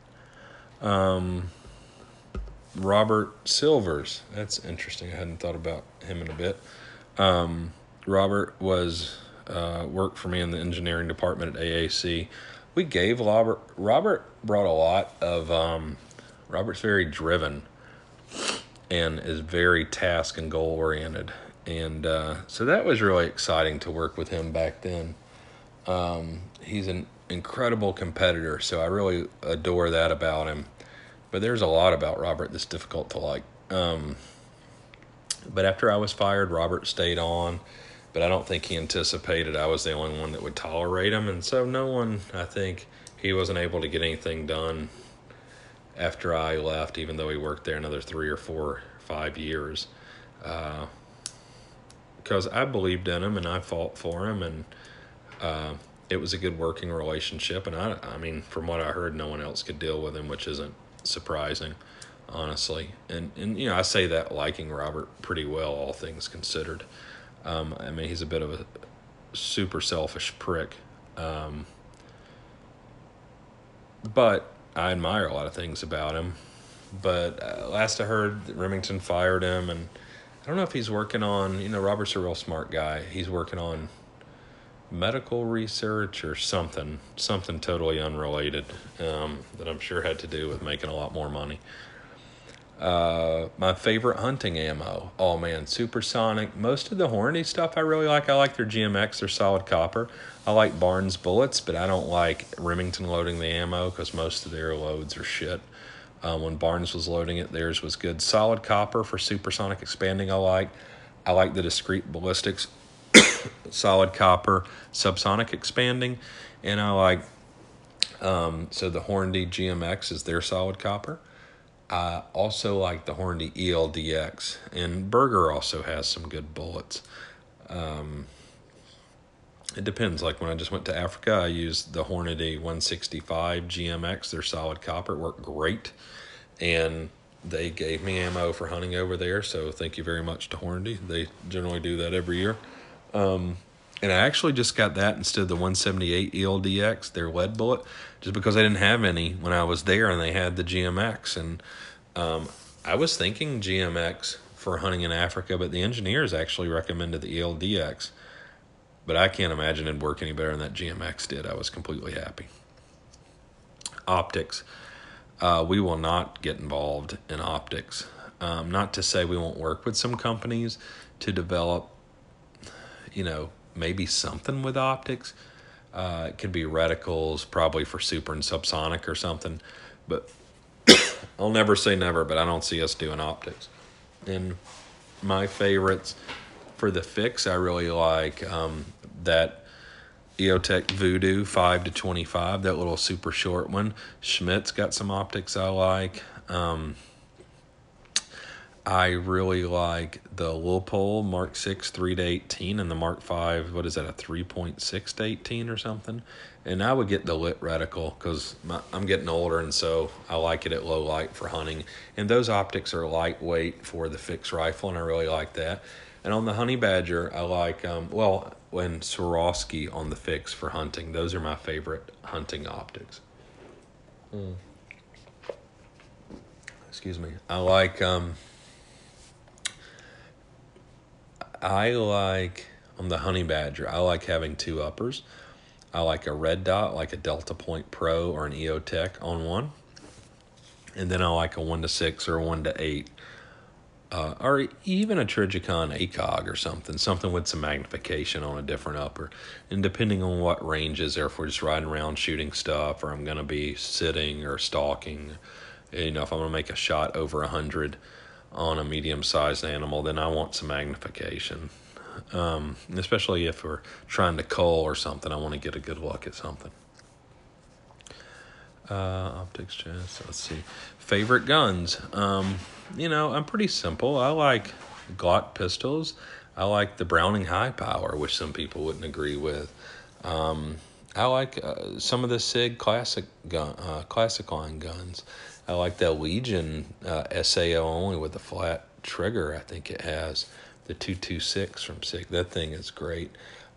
Robert Silvers. That's interesting. I hadn't thought about him in a bit. Robert worked for me in the engineering department at AAC. We gave Robert brought a lot of, Robert's very driven and is very task and goal oriented. And, so that was really exciting to work with him back then. He's an incredible competitor, so I really adore that about him, but there's a lot about Robert that's difficult to like. But after I was fired, Robert stayed on, but I don't think he anticipated I was the only one that would tolerate him. And so no one, I think he wasn't able to get anything done after I left, even though he worked there another 3 or 4 or 5 years. Because I believed in him and I fought for him, and it was a good working relationship. And I mean, from what I heard, no one else could deal with him, which isn't surprising, honestly. And you know, I say that liking Robert pretty well, all things considered. I mean, he's a bit of a super selfish prick. But I admire a lot of things about him. But last I heard, Remington fired him, and I don't know if he's working on, you know, Robert's a real smart guy. He's working on medical research or something totally unrelated that I'm sure had to do with making a lot more money. My favorite hunting ammo, oh man, Supersonic. Most of the Hornady stuff I really like. I like their GMX, their solid copper. I like Barnes bullets, but I don't like Remington loading the ammo because most of their loads are shit. When Barnes was loading it, theirs was good. Solid copper for supersonic expanding I like. I like the Discreet Ballistics solid copper subsonic expanding, and I like so the Hornady GMX is their solid copper. I also like the Hornady ELDX, and Berger also has some good bullets. It depends. Like when I just went to Africa, I used the Hornady 165 GMX. They're solid copper. It worked great, and they gave me ammo for hunting over there, so thank you very much to Hornady. They generally do that every year. And I actually just got that instead of the 178 ELDX, their lead bullet, just because I didn't have any when I was there, and they had the GMX. And I was thinking GMX for hunting in Africa, but the engineers actually recommended the ELDX. But I can't imagine it'd work any better than that GMX did. I was completely happy. Optics. We will not get involved in optics. Not to say we won't work with some companies to develop, you know, maybe something with optics. It could be reticles, probably for super and subsonic or something. But I'll never say never, but I don't see us doing optics. And my favorites for the fix, I really like that EOTech Voodoo 5-25, that little super short one. Schmidt's got some optics I like. I really like the Leupold Mark 6 3-18 and the Mark 5, what is that, a 3.6-18 or something? And I would get the lit reticle because I'm getting older, and so I like it at low light for hunting. And those optics are lightweight for the fixed rifle, and I really like that. And on the Honey Badger, I like, when Swarovski on the fix for hunting. Those are my favorite hunting optics. Excuse me. I like on the Honey Badger, I like having two uppers. I like a red dot, like a Delta Point Pro or an EOTech on one. And then I like a 1-6 or a 1-8. Or even a Trigicon ACOG or something with some magnification on a different upper. And depending on what ranges, or if we're just riding around shooting stuff, or I'm going to be sitting or stalking, you know, if I'm going to make a shot over 100 on a medium-sized animal, then I want some magnification. Especially if we're trying to cull or something, I want to get a good look at something. Optics chest, let's see. Favorite guns. You know, I'm pretty simple. I like Glock pistols. I like the Browning High Power, which some people wouldn't agree with. I like some of the SIG classic line guns. I like that Legion SAO only with a flat trigger, I think it has. The 226 from SIG. That thing is great.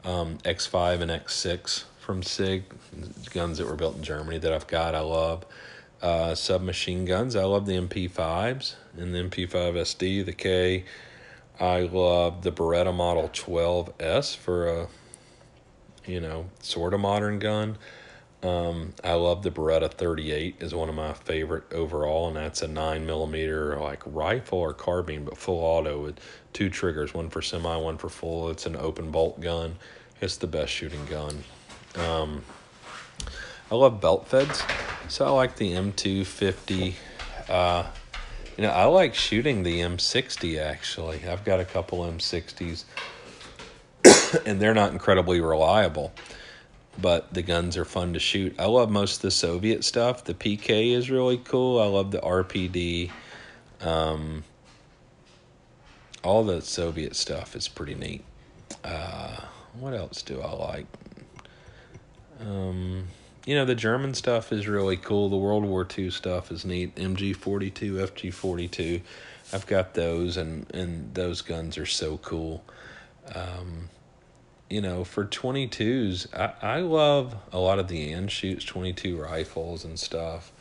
X5 and X6 from SIG. Guns that were built in Germany that I've got, I love. Submachine guns, I love the MP5s and the MP5SD, the K. I love the Beretta Model 12S for a, you know, sort of modern gun. I love the Beretta 38 is one of my favorite overall, and that's a 9mm like rifle or carbine, but full auto with two triggers, one for semi, one for full. It's an open bolt gun. It's the best shooting gun. I love belt feds, so I like the M250 You know, I like shooting the M60, actually. I've got a couple M60s, and they're not incredibly reliable, but the guns are fun to shoot. I love most of the Soviet stuff. The PK is really cool. I love the RPD. All the Soviet stuff is pretty neat. What else do I like? You know, the German stuff is really cool. The World War II stuff is neat. MG42, FG42. I've got those, and those guns are so cool. You know, for 22s, I love a lot of the Anschutz 22 rifles and stuff.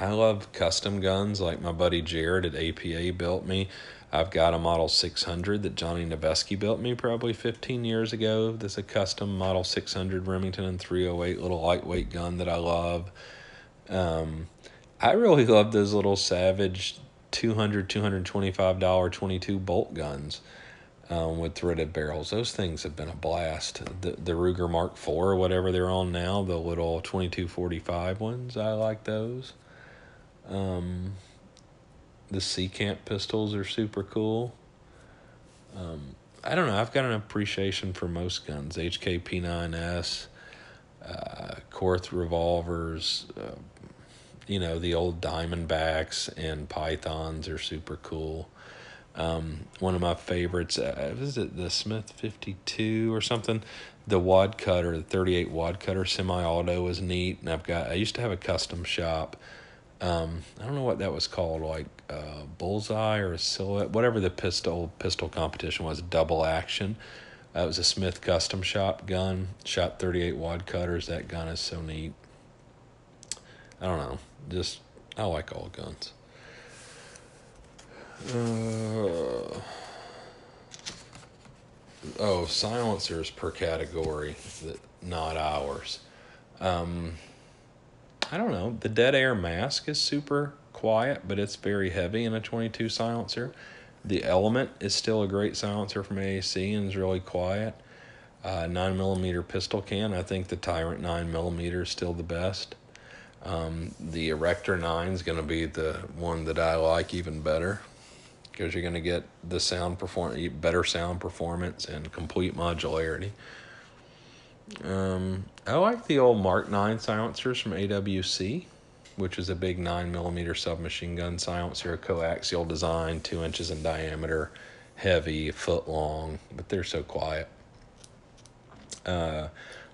I love custom guns like my buddy Jared at APA built me. I've got a Model 600 that Johnny Noveske built me probably 15 years ago. That's a custom Model 600 Remington and 308 little lightweight gun that I love. I really love those little Savage $200, $225 .22 bolt guns with threaded barrels. Those things have been a blast. The Ruger Mark IV or whatever they're on now, the little 2245 ones, I like those. The C-Camp pistols are super cool. I don't know. I've got an appreciation for most guns. HK P9S, Korth revolvers, you know, the old Diamondbacks and Pythons are super cool. One of my favorites, is it the Smith 52 or something? The wad cutter, the 38 wad cutter semi-auto is neat. And I used to have a custom shop. I don't know what that was called, like Bullseye or a Silhouette, whatever the pistol competition was, double action. It was a Smith custom shop gun, shot 38 wad cutters. That gun is so neat. I don't know, just I like all guns. Oh, silencers per category, not ours. I don't know. The Dead Air Mask is super quiet, but it's very heavy in a .22 silencer. The Element is still a great silencer from AAC and is really quiet. 9mm pistol can. I think the Tyrant 9mm is still the best. The Erector 9 is going to be the one that I like even better because you're going to get the better sound performance and complete modularity. I like the old Mark 9 silencers from AWC, which is a big 9mm submachine gun silencer, coaxial design, 2 inches in diameter, heavy, foot long, but they're so quiet. I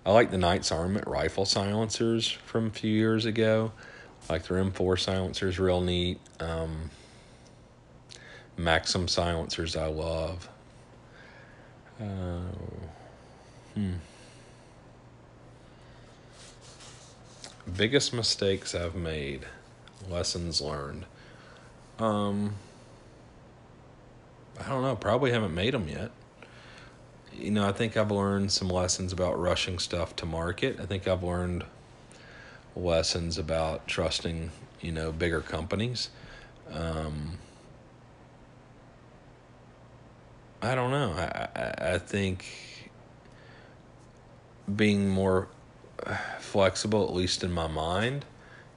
like the Knights Armament rifle silencers from a few years ago. I like the M4 silencers, real neat. Maxim silencers I love. Biggest mistakes I've made, lessons learned. I don't know, probably haven't made them yet. You know, I think I've learned some lessons about rushing stuff to market. I think I've learned lessons about trusting, you know, bigger companies. I don't know. I think being more flexible, at least in my mind,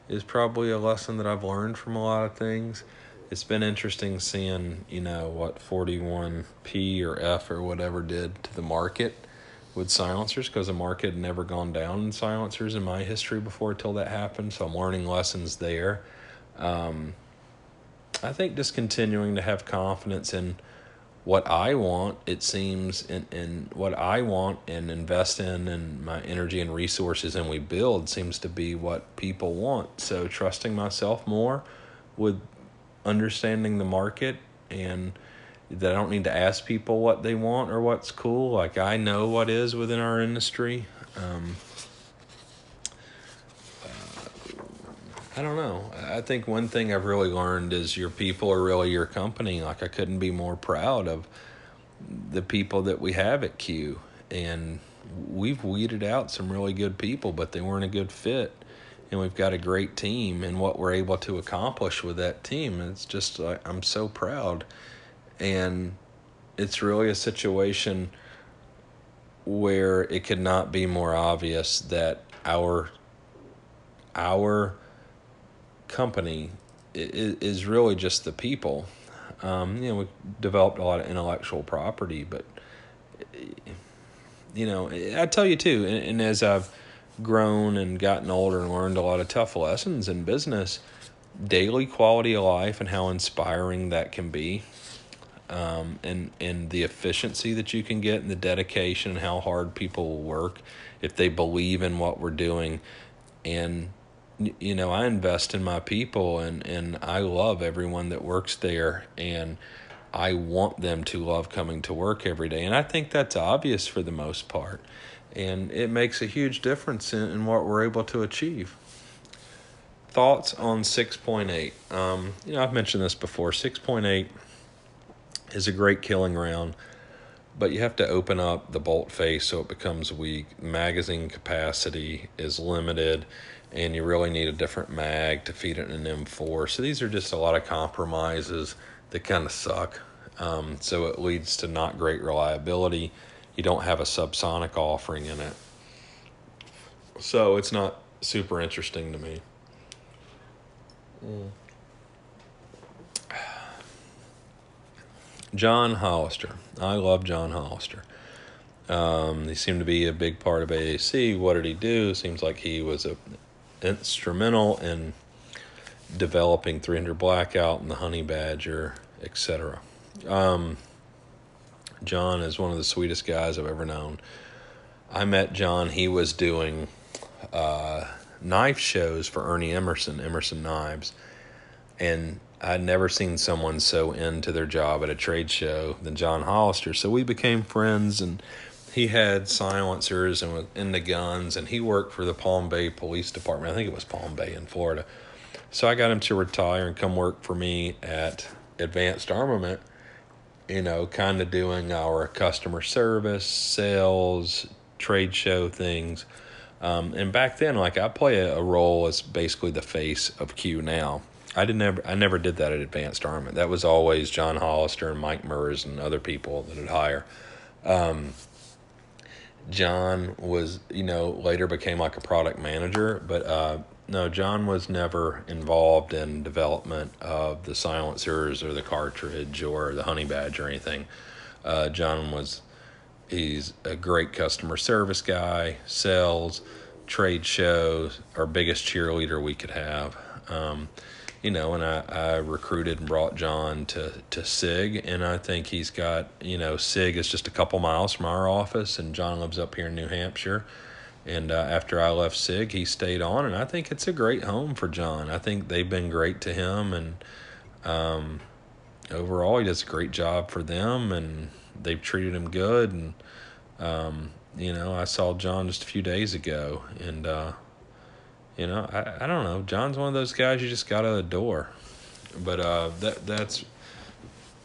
is probably a lesson that I've learned from a lot of things. It's been interesting seeing, you know, what 41P or F or whatever did to the market with silencers, because the market had never gone down in silencers in my history before till that happened, so I'm learning lessons there. I think just continuing to have confidence in what I want, it seems, and what I want and invest in and my energy and resources and we build seems to be what people want. So trusting myself more with understanding the market and that I don't need to ask people what they want or what's cool. Like, I know what is within our industry. I don't know. I think one thing I've really learned is your people are really your company. Like, I couldn't be more proud of the people that we have at Q. And we've weeded out some really good people, but they weren't a good fit. And we've got a great team, and what we're able to accomplish with that team. It's just, like, I'm so proud. And it's really a situation where it could not be more obvious that our company is really just the people. You know, we developed a lot of intellectual property, but, you know, I tell you too, and as I've grown and gotten older and learned a lot of tough lessons in business, daily quality of life and how inspiring that can be, and the efficiency that you can get and the dedication and how hard people work if they believe in what we're doing. And, you know, I invest in my people, and I love everyone that works there, and I want them to love coming to work every day. And I think that's obvious for the most part. And it makes a huge difference in what we're able to achieve. Thoughts on 6.8. You know, I've mentioned this before. 6.8 is a great killing round, but you have to open up the bolt face so it becomes weak. Magazine capacity is limited, and you really need a different mag to feed it in an M4. So these are just a lot of compromises that kind of suck. So it leads to not great reliability. You don't have a subsonic offering in it. So it's not super interesting to me. John Hollister. I love John Hollister. He seemed to be a big part of AAC. What did he do? Seems like he was instrumental in developing 300 Blackout and the Honey Badger, etc. John is one of the sweetest guys I've ever known. I met John. He was doing knife shows for Ernie Emerson, Emerson Knives, and I'd never seen someone so into their job at a trade show than John Hollister. So we became friends, and he had silencers and was into guns, and he worked for the Palm Bay Police Department. I think it was Palm Bay in Florida. So I got him to retire and come work for me at Advanced Armament, you know, kind of doing our customer service, sales, trade show things. And back then, like, I play a role as basically the face of Q now. I never did that at Advanced Armament. That was always John Hollister and Mike Murs and other people that I'd hire. John was, you know, later became like a product manager, but no, John was never involved in development of the silencers or the cartridge or the Honey Badger or anything. John was, he's a great customer service guy, sells, trade shows, our biggest cheerleader we could have. You know, and I recruited and brought John to SIG, and I think he's got, you know, SIG is just a couple miles from our office, and John lives up here in New Hampshire. And after I left SIG, he stayed on, and I think it's a great home for John. I think they've been great to him, and overall, he does a great job for them, and they've treated him good. And, you know, I saw John just a few days ago, and you know, I don't know. John's one of those guys you just gotta adore. But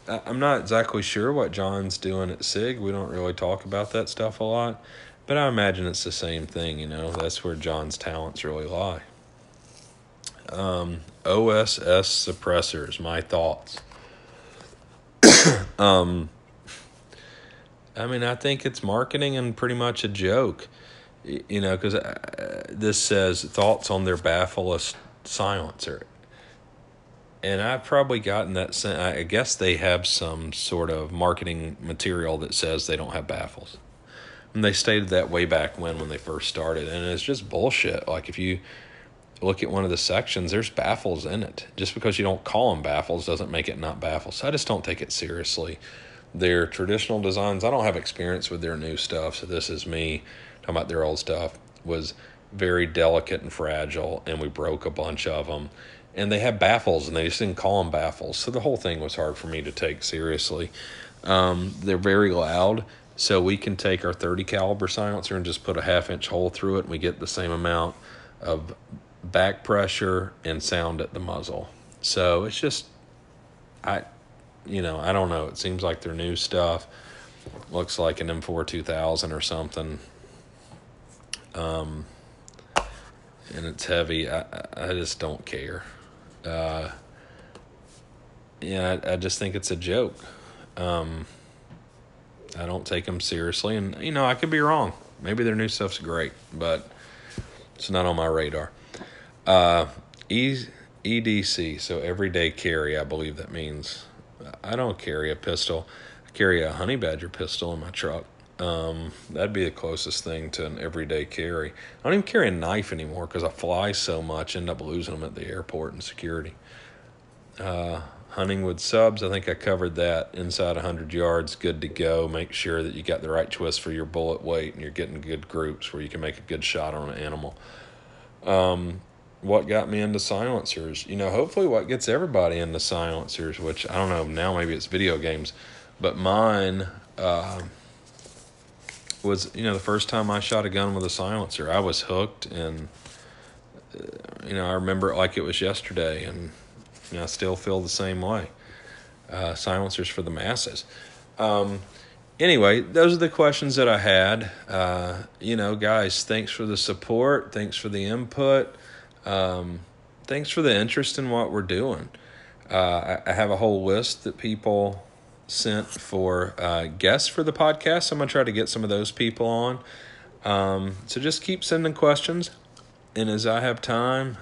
I'm not exactly sure what John's doing at SIG. We don't really talk about that stuff a lot. But I imagine it's the same thing, you know. That's where John's talents really lie. OSS suppressors, my thoughts. I mean, I think it's marketing and pretty much a joke. You know, because this says thoughts on their baffleless silencer. And I've probably gotten that sense. I guess they have some sort of marketing material that says they don't have baffles. And they stated that way back when they first started. And it's just bullshit. Like, if you look at one of the sections, there's baffles in it. Just because you don't call them baffles doesn't make it not baffles. So I just don't take it seriously. Their traditional designs, I don't have experience with their new stuff, so this is me talking about their old stuff, was very delicate and fragile, and we broke a bunch of them. And they had baffles, and they just didn't call them baffles. So the whole thing was hard for me to take seriously. They're very loud, so we can take our 30 caliber silencer and just put a half-inch hole through it, and we get the same amount of back pressure and sound at the muzzle. So it's just, you know, I don't know. It seems like their new stuff looks like an M4 2000 or something. And it's heavy. I just don't care. Yeah, I just think it's a joke. I don't take them seriously, and, you know, I could be wrong. Maybe their new stuff's great, but it's not on my radar. EDC, so everyday carry, I believe that means. I don't carry a pistol. I carry a Honey Badger pistol in my truck. That'd be the closest thing to an everyday carry. I don't even carry a knife anymore because I fly so much, end up losing them at the airport and security. Hunting with subs, I think I covered that. Inside 100 yards, good to go. Make sure that you got the right twist for your bullet weight and you're getting good groups where you can make a good shot on an animal. What got me into silencers? You know, hopefully what gets everybody into silencers, which I don't know, now maybe it's video games. But mine was, you know, the first time I shot a gun with a silencer, I was hooked. And, you know, I remember it like it was yesterday, and you know, I still feel the same way. Silencers for the masses. Anyway, those are the questions that I had. You know, guys, thanks for the support. Thanks for the input. Thanks for the interest in what we're doing. I have a whole list that people sent for guests for the podcast. I'm going to try to get some of those people on. So just keep sending questions. And as I have time...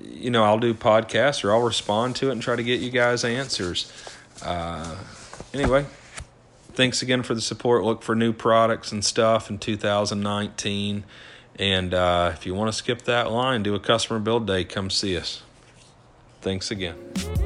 you know, I'll do podcasts or I'll respond to it and try to get you guys answers. Anyway, thanks again for the support. Look for new products and stuff in 2019. And if you want to skip that line, do a customer build day, come see us. Thanks again.